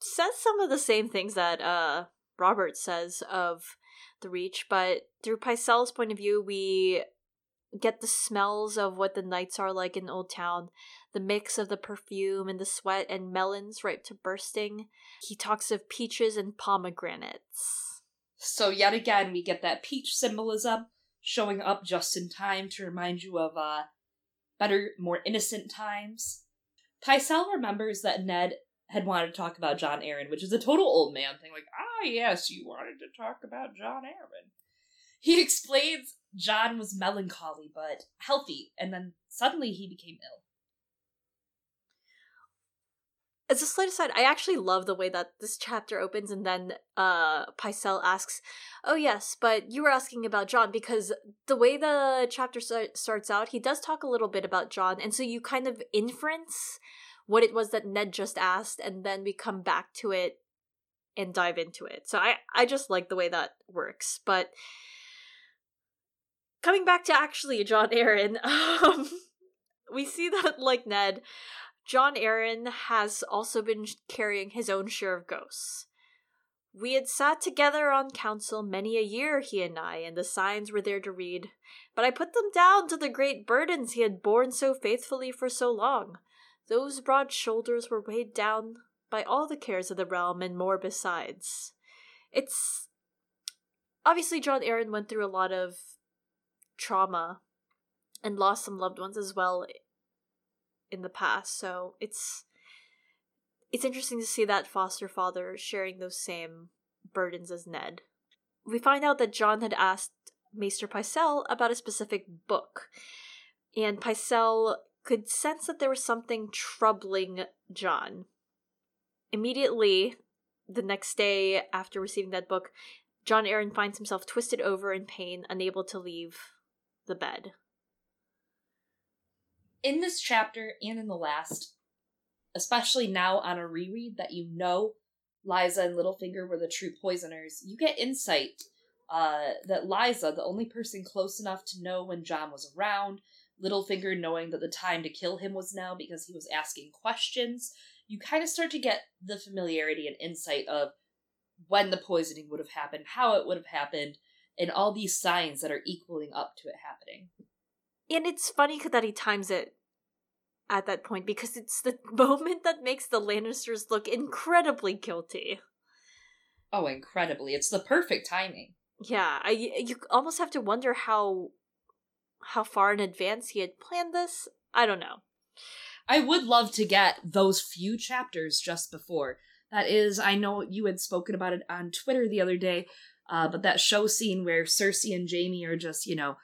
says some of the same things that uh, Robert says of the Reach, but through Pycelle's point of view, we get the smells of what the nights are like in Old Town, the mix of the perfume and the sweat and melons ripe to bursting. He talks of peaches and pomegranates. So yet again, we get that peach symbolism showing up just in time to remind you of uh, better, more innocent times. Pycelle remembers that Ned had wanted to talk about Jon Arryn, which is a total old man thing. Like, ah, yes, you wanted to talk about Jon Arryn. He explains Jon was melancholy, but healthy, and then suddenly he became ill. As a slight aside, I actually love the way that this chapter opens, and then uh, Pycelle asks, oh yes, but you were asking about Jon, because the way the chapter start- starts out, he does talk a little bit about Jon, and so you kind of inference what it was that Ned just asked, and then we come back to it and dive into it. So I, I just like the way that works. But coming back to actually Jon Arryn, um, we see that, like Ned, Jon Arryn has also been carrying his own share of ghosts. We had sat together on council many a year, he and I, and the signs were there to read, but I put them down to the great burdens he had borne so faithfully for so long. Those broad shoulders were weighed down by all the cares of the realm and more besides. It's... Obviously, Jon Arryn went through a lot of trauma and lost some loved ones as well in the past, so it's it's interesting to see that foster father sharing those same burdens as Ned. We find out that Jon had asked Maester Pycelle about a specific book, and Pycelle could sense that there was something troubling Jon. Immediately, the next day after receiving that book, Jon Arryn finds himself twisted over in pain, unable to leave the bed. In this chapter, and in the last, especially now on a reread that you know Lysa and Littlefinger were the true poisoners, you get insight uh, that Lysa, the only person close enough to know when Jon was around, Littlefinger knowing that the time to kill him was now because he was asking questions, you kind of start to get the familiarity and insight of when the poisoning would have happened, how it would have happened, and all these signs that are equaling up to it happening. And it's funny that he times it at that point, because it's the moment that makes the Lannisters look incredibly guilty. Oh, incredibly. It's the perfect timing. Yeah, I, you almost have to wonder how how far in advance he had planned this. I don't know. I would love to get those few chapters just before. That is, I know you had spoken about it on Twitter the other day, uh, but that show scene where Cersei and Jaime are just, you know,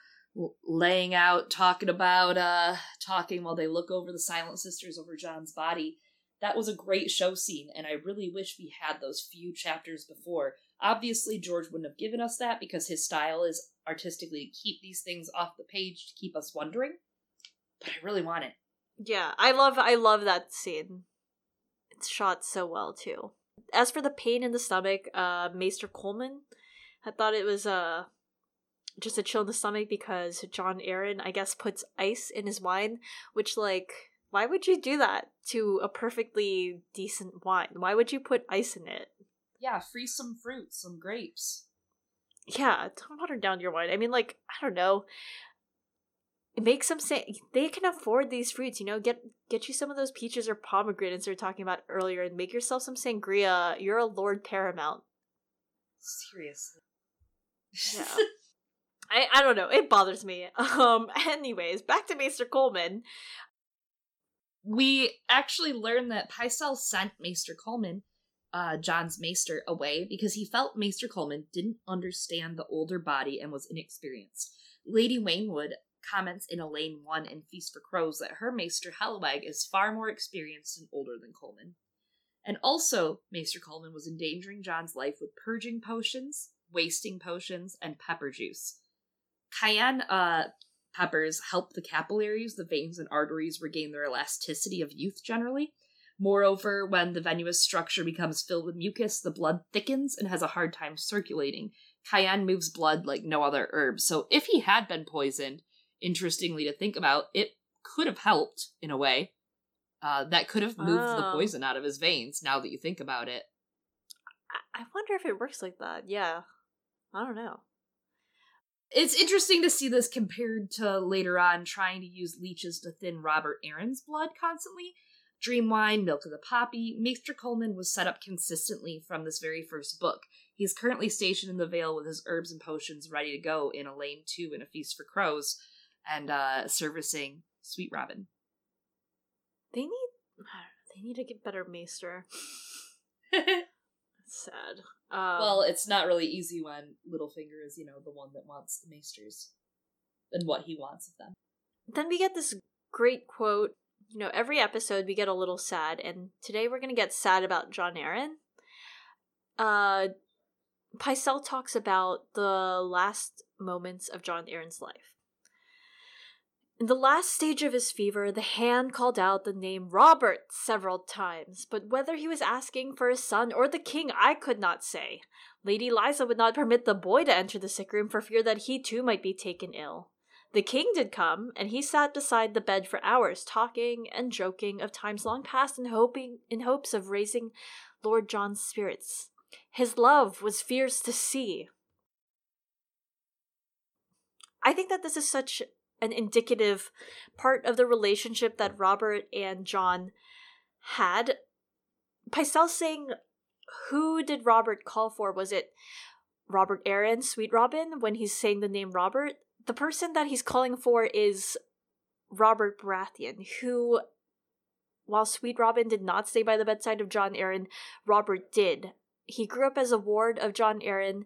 laying out, talking about, uh, talking while they look over the Silent Sisters over Jon's body. That was a great show scene, and I really wish we had those few chapters before. Obviously, George wouldn't have given us that because his style is artistically to keep these things off the page to keep us wondering, but I really want it. Yeah, I love, I love that scene. It's shot so well, too. As for the pain in the stomach, uh, Maester Coleman, I thought it was, uh, just a chill in the stomach because Jon Arryn, I guess, puts ice in his wine, which, like, why would you do that to a perfectly decent wine? Why would you put ice in it? Yeah, freeze some fruit, some grapes. Yeah, don't water down your wine. I mean, like, I don't know. It makes them say they can afford these fruits, you know, get get you some of those peaches or pomegranates we were talking about earlier and make yourself some sangria. You're a lord paramount. Seriously. Yeah. I, I don't know. It bothers me. Um. Anyways, back to Maester Coleman. We actually learned that Pycelle sent Maester Coleman, uh, Jon's Maester, away because he felt Maester Coleman didn't understand the older body and was inexperienced. Lady Wainwood comments in Elaine one in Feast for Crows that her Maester Hellweg is far more experienced and older than Coleman. And also, Maester Coleman was endangering Jon's life with purging potions, wasting potions, and pepper juice. Cayenne uh, peppers help the capillaries, the veins, and arteries regain their elasticity of youth generally. Moreover, when the venous structure becomes filled with mucus, the blood thickens and has a hard time circulating. Cayenne moves blood like no other herb, so if he had been poisoned, interestingly to think about, it could have helped in a way. Uh, that could have moved oh. the poison out of his veins, now that you think about it. I-, I wonder if it works like that, yeah. I don't know. It's interesting to see this compared to later on trying to use leeches to thin Robert Arryn's blood constantly. Dreamwine, Milk of the Poppy, Maester Coleman was set up consistently from this very first book. He's currently stationed in the Vale with his herbs and potions ready to go in Elaine two in A Feast for Crows, and uh, servicing Sweet Robin. They need, they need to get better Maester. It's sad. Um, well, it's not really easy when Littlefinger is, you know, the one that wants the Maesters and what he wants of them. Then we get this great quote. You know, every episode we get a little sad, and today we're going to get sad about Jon Arryn. Uh, Pycelle talks about the last moments of Jon Arryn's life. In the last stage of his fever, the hand called out the name Robert several times, but whether he was asking for his son or the king, I could not say. Lady Lysa would not permit the boy to enter the sick room for fear that he too might be taken ill. The king did come, and he sat beside the bed for hours, talking and joking of times long past and hoping in hopes of raising Lord John's spirits. His love was fierce to see. I think that this is such an indicative part of the relationship that Robert and Jon had. Pycelle saying, who did Robert call for? Was it Robert Arryn, Sweet Robin, when he's saying the name Robert? The person that he's calling for is Robert Baratheon, who, while Sweet Robin did not stay by the bedside of Jon Arryn, Robert did. He grew up as a ward of Jon Arryn,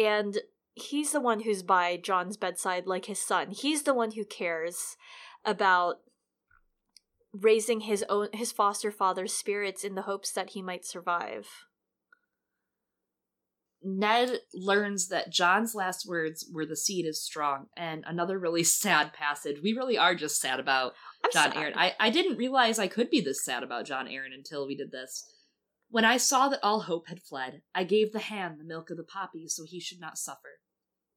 and he's the one who's by Jon's bedside like his son. He's the one who cares about raising his own his foster father's spirits in the hopes that he might survive. Ned learns that Jon's last words were "the seed is strong," and another really sad passage. We really are just sad about I'm Jon sad. Arryn. I, I didn't realize I could be this sad about Jon Arryn until we did this. When I saw that all hope had fled, I gave the hand the milk of the poppy so he should not suffer.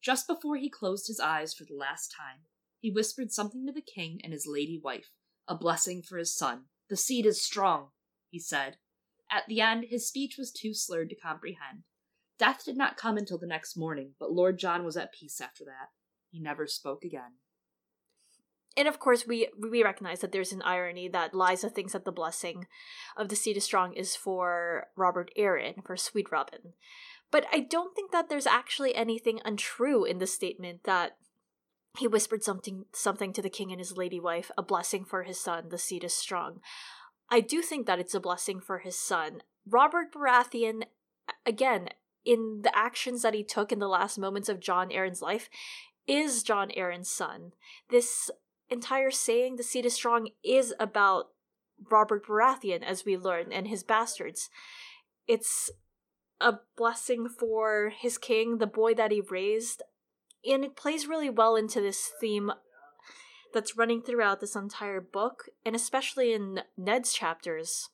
Just before he closed his eyes for the last time, he whispered something to the king and his lady wife, a blessing for his son. The seed is strong, he said. At the end, his speech was too slurred to comprehend. Death did not come until the next morning, but Lord Jon was at peace after that. He never spoke again. And of course, we we recognize that there's an irony that Lysa thinks that the blessing of the seed is strong is for Robert Arryn, for Sweet Robin. But I don't think that there's actually anything untrue in the statement that he whispered something something to the king and his lady wife, a blessing for his son, the seed is strong. I do think that it's a blessing for his son. Robert Baratheon, again, in the actions that he took in the last moments of Jon Arryn's life, is Jon Arryn's son. This entire saying, the seed is strong, is about Robert Baratheon, as we learn, and his bastards. It's a blessing for his king, the boy that he raised, and it plays really well into this theme that's running throughout this entire book, and especially in Ned's chapters,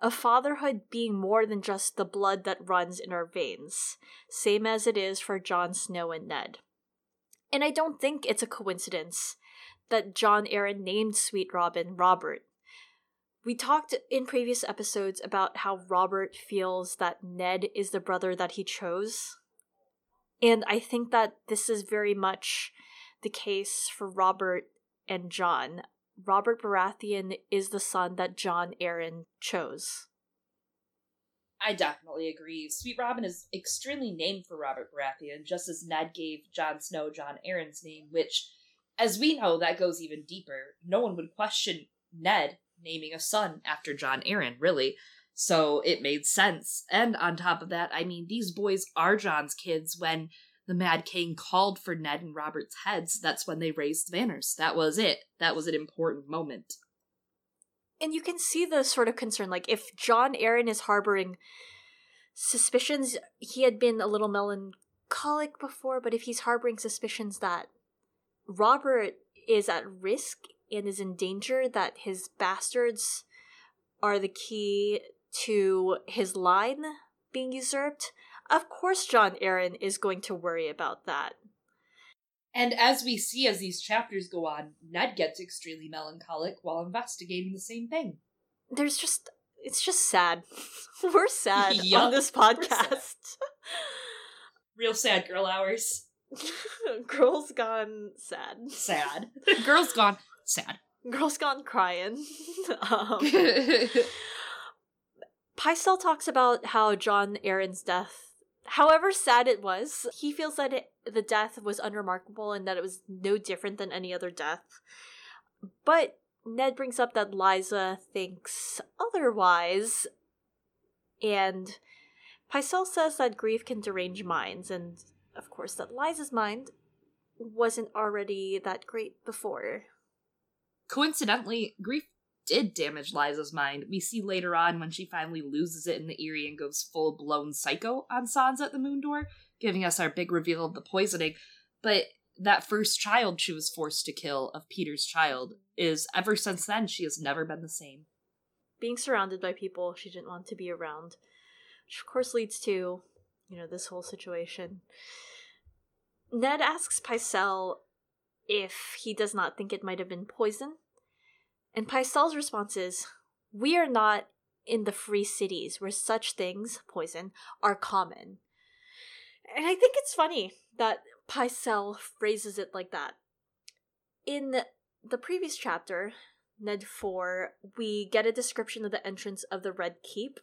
of fatherhood being more than just the blood that runs in our veins, same as it is for Jon Snow and Ned. And I don't think it's a coincidence that Jon Arryn named Sweet Robin Robert. We talked in previous episodes about how Robert feels that Ned is the brother that he chose. And I think that this is very much the case for Robert and Jon. Robert Baratheon is the son that Jon Arryn chose. I definitely agree. Sweet Robin is extremely named for Robert Baratheon, just as Ned gave Jon Snow Jon Arryn's name, which, as we know, that goes even deeper. No one would question Ned naming a son after Jon Arryn, really. So it made sense. And on top of that, I mean, these boys are Jon's kids. When the Mad King called for Ned and Robert's heads, that's when they raised Vanners. That was it. That was an important moment. And you can see the sort of concern, like, if Jon Arryn is harboring suspicions, he had been a little melancholic before, but if he's harboring suspicions that Robert is at risk and is in danger, that his bastards are the key to his line being usurped, of course Jon Arryn is going to worry about that. And as we see as these chapters go on, Ned gets extremely melancholic while investigating the same thing. There's just, it's just sad. We're sad yep, on this podcast. Sad. Real sad girl hours. Girls gone sad. Sad. Girls gone sad. Girls gone crying. um, Pycelle talks about how Jon Arryn's death, however sad it was, he feels that it, the death was unremarkable and that it was no different than any other death. But Ned brings up that Lysa thinks otherwise, and Pycelle says that grief can derange minds, and of course that Lysa's mind wasn't already that great before. Coincidentally, grief did damage Lysa's mind. We see later on when she finally loses it in the Eyrie and goes full-blown psycho on Sansa at the Moon Door, giving us our big reveal of the poisoning. But that first child she was forced to kill of Peter's child is, ever since then, she has never been the same. Being surrounded by people she didn't want to be around, which of course leads to, you know, this whole situation. Ned asks Pycelle if he does not think it might have been poison. And Pycelle's response is, we are not in the free cities where such things, poison, are common. And I think it's funny that Pycelle phrases it like that. In the previous chapter, Ned four, we get a description of the entrance of the Red Keep.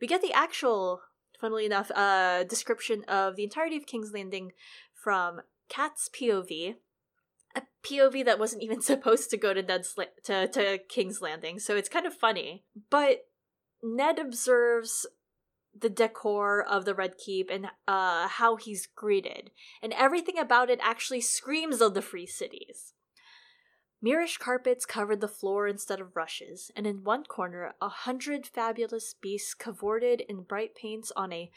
We get the actual, funnily enough, uh, description of the entirety of King's Landing from Kat's P O V. A P O V that wasn't even supposed to go to Ned's la- to, to King's Landing, so it's kind of funny. But Ned observes the decor of the Red Keep and uh, how he's greeted, and everything about it actually screams of the free cities. Mirish carpets covered the floor instead of rushes, and in one corner, a hundred fabulous beasts cavorted in bright paints on a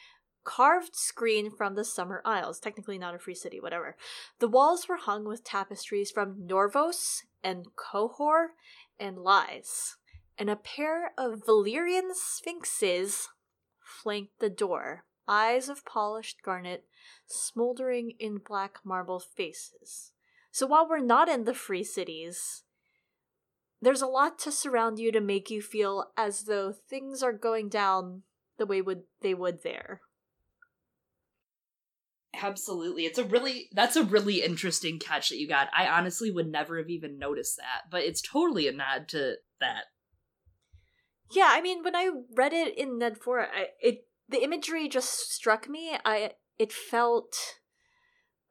carved screen from the Summer Isles, technically not a free city, whatever. The walls were hung with tapestries from Norvos and Kohor and Lys, and a pair of Valyrian sphinxes flanked the door, eyes of polished garnet smoldering in black marble faces. So while we're not in the free cities, there's a lot to surround you to make you feel as though things are going down the way would they would there. Absolutely. It's a really, that's a really interesting catch that you got. I honestly would never have even noticed that, but it's totally a nod to that. Yeah, I mean, when I read it in Ned four, I, it the imagery just struck me. I It felt,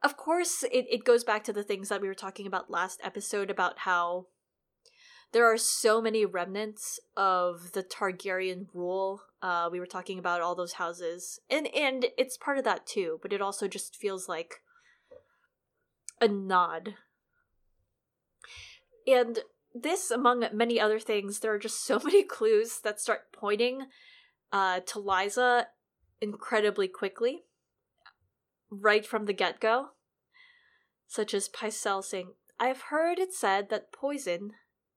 of course, it, it goes back to the things that we were talking about last episode about how there are so many remnants of the Targaryen rule. Uh, we were talking about all those houses. And and it's part of that too, but it also just feels like a nod. And this, among many other things, there are just so many clues that start pointing uh, to Lysa incredibly quickly, right from the get-go. Such as Pycelle saying, I've heard it said that poison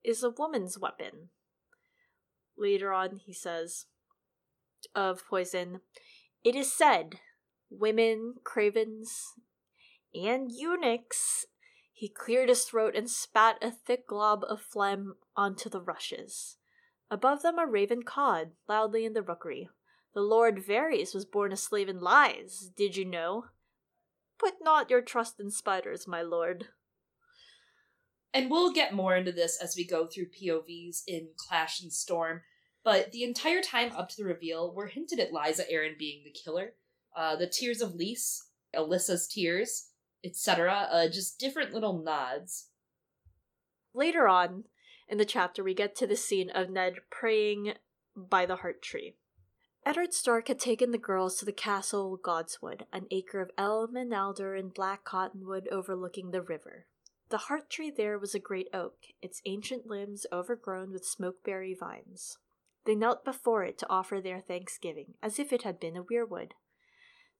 is a woman's weapon. Later on, he says, of poison, it is said, women, cravens, and eunuchs. He cleared his throat and spat a thick glob of phlegm onto the rushes. Above them a raven cawed loudly in the rookery. The Lord Varys was born a slave in lies, did you know? Put not your trust in spiders, my lord. and we'll get more into this as we go through P O Vs in Clash and Storm, but the entire time up to the reveal, we're hinted at Lysa Arryn being the killer. Uh, the tears of Lys, Alyssa's tears, et cetera. Uh, just different little nods. Later on in the chapter, we get to the scene of Ned praying by the Heart Tree. Eddard Stark had taken the girls to the castle Godswood, an acre of elm and elder and black cottonwood overlooking the river. The heart tree there was a great oak, its ancient limbs overgrown with smokeberry vines. They knelt before it to offer their thanksgiving, as if it had been a weirwood.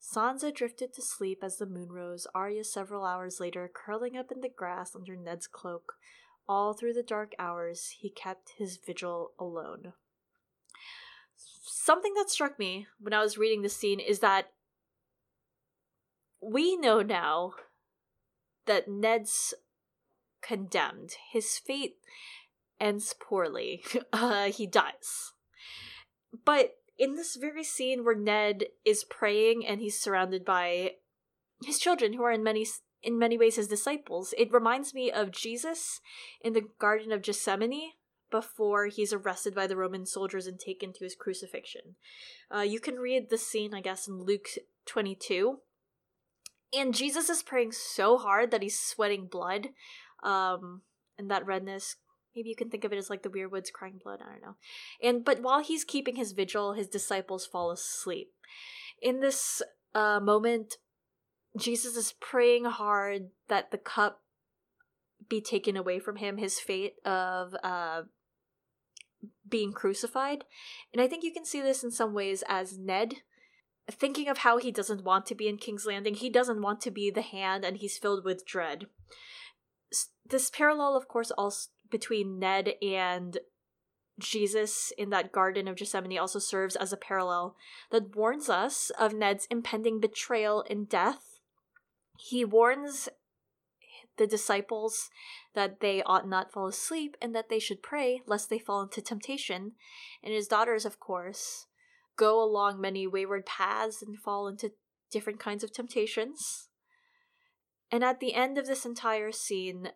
Sansa drifted to sleep as the moon rose, Arya several hours later curling up in the grass under Ned's cloak. All through the dark hours, he kept his vigil alone. Something that struck me when I was reading this scene is that we know now that Ned's condemned. His fate ends poorly. Uh, he dies. But in this very scene where Ned is praying and he's surrounded by his children, who are in many in many ways his disciples, it reminds me of Jesus in the Garden of Gethsemane, before he's arrested by the Roman soldiers and taken to his crucifixion. Uh, you can read this scene, I guess, in Luke twenty-two. And Jesus is praying so hard that he's sweating blood. Um, and that redness, maybe you can think of it as like the weirwoods crying blood, I don't know. And But while he's keeping his vigil, his disciples fall asleep. In this uh, moment, Jesus is praying hard that the cup be taken away from him, his fate of... Uh, being crucified. And I think you can see this in some ways as Ned thinking of how he doesn't want to be in King's Landing. He doesn't want to be the hand, and he's filled with dread. This parallel, of course, also between Ned and Jesus in that Garden of Gethsemane also serves as a parallel that warns us of Ned's impending betrayal and death. He warns the disciples that they ought not fall asleep and that they should pray lest they fall into temptation. And his daughters, of course, go along many wayward paths and fall into different kinds of temptations. And at the end of this entire scene,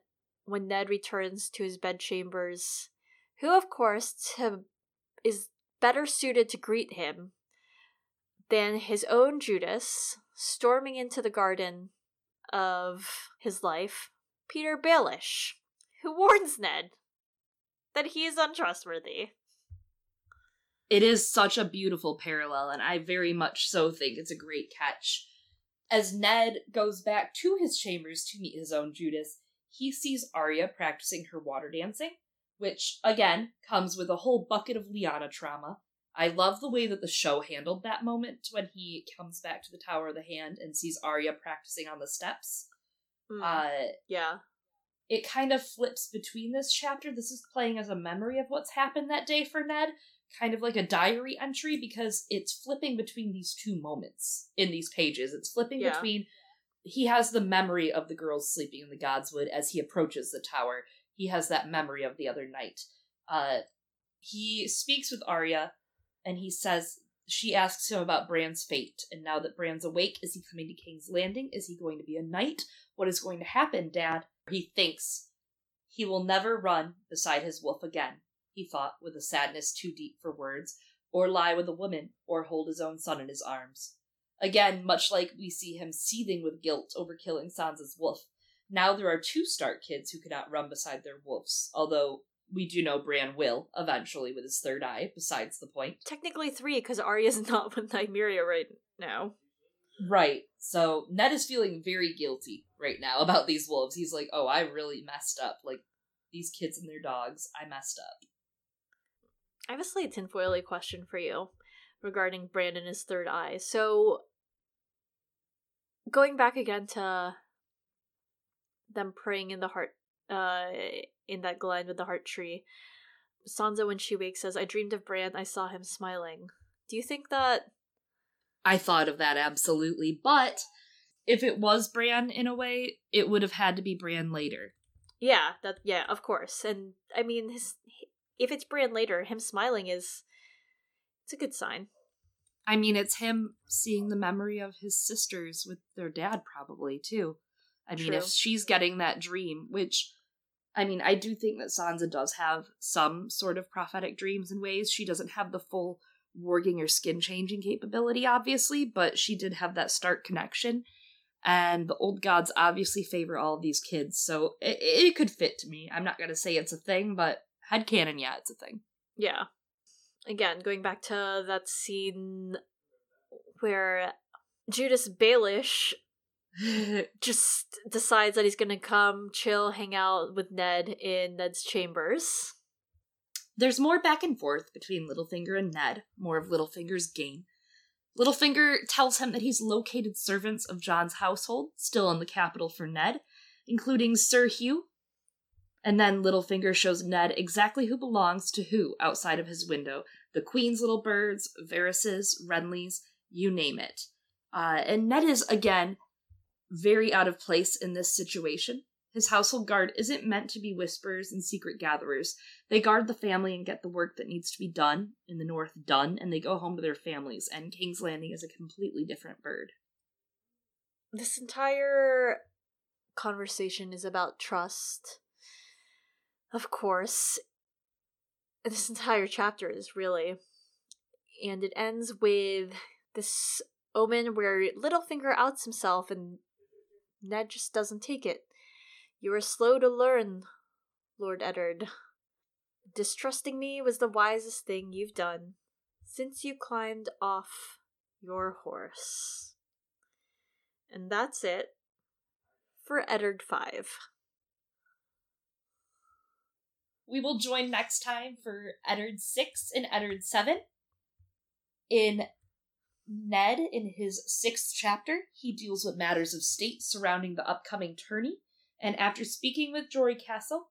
when Ned returns to his bedchambers, who, of course, to, is better suited to greet him than his own Judas, storming into the garden of his life, Peter Baelish, who warns Ned that he is untrustworthy. It is such a beautiful parallel, and I very much so think it's a great catch. As Ned goes back to his chambers to meet his own Judas, he sees Arya practicing her water dancing, which, again, comes with a whole bucket of Lyanna trauma. I love the way that the show handled that moment when he comes back to the Tower of the Hand and sees Arya practicing on the steps. Mm, uh, yeah. It kind of flips between this chapter. This is playing as a memory of what's happened that day for Ned, kind of like a diary entry, because it's flipping between these two moments in these pages. It's flipping yeah. between, he has the memory of the girls sleeping in the Godswood as he approaches the tower. He has that memory of the other night. Uh, he speaks with Arya, and he says, she asks him about Bran's fate. And now that Bran's awake, is he coming to King's Landing? Is he going to be a knight? What is going to happen, Dad? He thinks he will never run beside his wolf again, he thought, with a sadness too deep for words, or lie with a woman, or hold his own son in his arms. Again, much like we see him seething with guilt over killing Sansa's wolf, now there are two Stark kids who cannot run beside their wolves, although we do know Bran will, eventually, with his third eye, besides the point. Technically three, because Arya's not with Nymeria right now. Right. So Ned is feeling very guilty right now about these wolves. He's like, oh, I really messed up. Like, these kids and their dogs, I messed up. I have a slight tinfoily question for you regarding Bran and his third eye. So, going back again to them praying in the heart, uh... in that glen with the heart tree, Sansa, when she wakes, says, I dreamed of Bran, I saw him smiling. Do you think that... I thought of that, absolutely, but if it was Bran in a way, it would have had to be Bran later. Yeah, that, yeah, of course. And, I mean, his, if it's Bran later, him smiling is... it's a good sign. I mean, it's him seeing the memory of his sisters with their dad, probably, too. I True. mean, if she's getting that dream, which... I mean, I do think that Sansa does have some sort of prophetic dreams in ways. She doesn't have the full warging or skin-changing capability, obviously, but she did have that Stark connection. And the old gods obviously favor all of these kids, so it, it could fit to me. I'm not going to say it's a thing, but headcanon, yeah, it's a thing. Yeah. Again, going back to that scene where Judas Baelish just decides that he's going to come chill, hang out with Ned in Ned's chambers. There's more back and forth between Littlefinger and Ned, more of Littlefinger's game. Littlefinger tells him that he's located servants of Jon's household, still in the capital for Ned, including Sir Hugh. And then Littlefinger shows Ned exactly who belongs to who outside of his window. The Queen's little birds, Varys's, Renly's, you name it. Uh, and Ned is, again, very out of place in this situation. His household guard isn't meant to be whisperers and secret gatherers. They guard the family and get the work that needs to be done in the north done, and they go home to their families, and King's Landing is a completely different bird. This entire conversation is about trust. Of course. This entire chapter is, really. And it ends with this omen where Littlefinger outs himself and Ned just doesn't take it. You are slow to learn, Lord Eddard. Distrusting me was the wisest thing you've done since you climbed off your horse. And that's it for Eddard five. We will join next time for Eddard six and Eddard seven. In Ned, in his sixth chapter, he deals with matters of state surrounding the upcoming tourney. And after speaking with Jory Castle,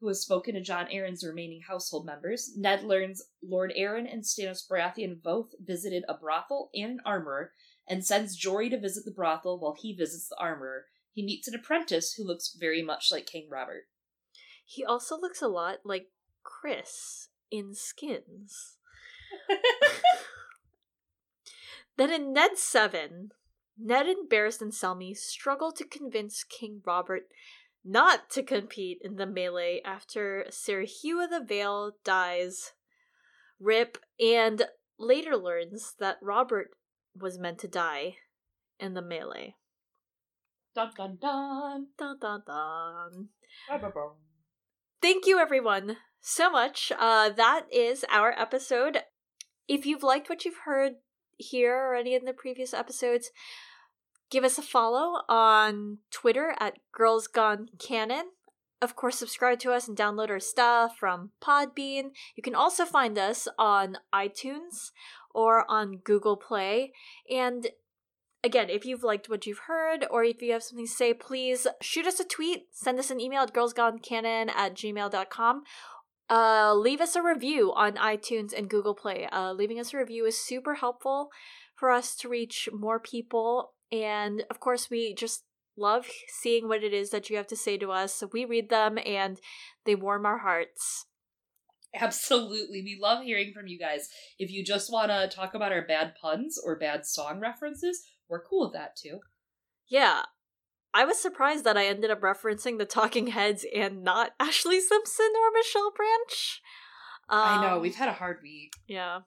who has spoken to Jon Arryn's remaining household members, Ned learns Lord Arryn and Stannis Baratheon both visited a brothel and an armorer, and sends Jory to visit the brothel while he visits the armorer. He meets an apprentice who looks very much like King Robert. He also looks a lot like Chris in Skins. Then in Ned seven... Ned and Barristan Selmy struggle to convince King Robert not to compete in the melee after Sir Hugh of the Vale dies, R I P, and later learns that Robert was meant to die in the melee. Dun dun dun! Dun dun dun! Thank you, everyone, so much. Uh, that is our episode. If you've liked what you've heard here or any in the previous episodes, give us a follow on Twitter at Girls Gone Canon. Of course, subscribe to us and download our stuff from Podbean. You can also find us on iTunes or on Google Play. And again, if you've liked what you've heard or if you have something to say, please shoot us a tweet, send us an email at girls gone canon at gmail dot com. Uh, leave us a review on iTunes and Google Play. Uh, leaving us a review is super helpful for us to reach more people. And of course, we just love seeing what it is that you have to say to us. So we read them and they warm our hearts. Absolutely. We love hearing from you guys. If you just want to talk about our bad puns or bad song references, we're cool with that too. Yeah. I was surprised that I ended up referencing the Talking Heads and not Ashlee Simpson or Michelle Branch. Um, I know, we've had a hard week. Yeah.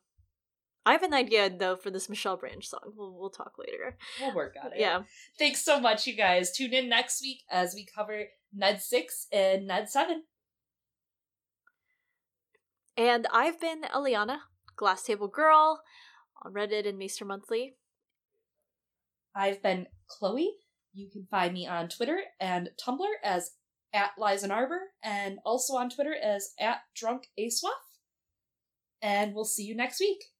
I have an idea, though, for this Michelle Branch song. We'll, we'll talk later. We'll work on it. Yeah. Thanks so much, you guys. Tune in next week as we cover Ned six and Ned seven. And I've been Lyanna, Glass Table Girl, on Reddit and Maester Monthly. I've been Chloe. You can find me on Twitter and Tumblr as at Lies and Arbor, and also on Twitter as at Drunk A Swaff. And we'll see you next week.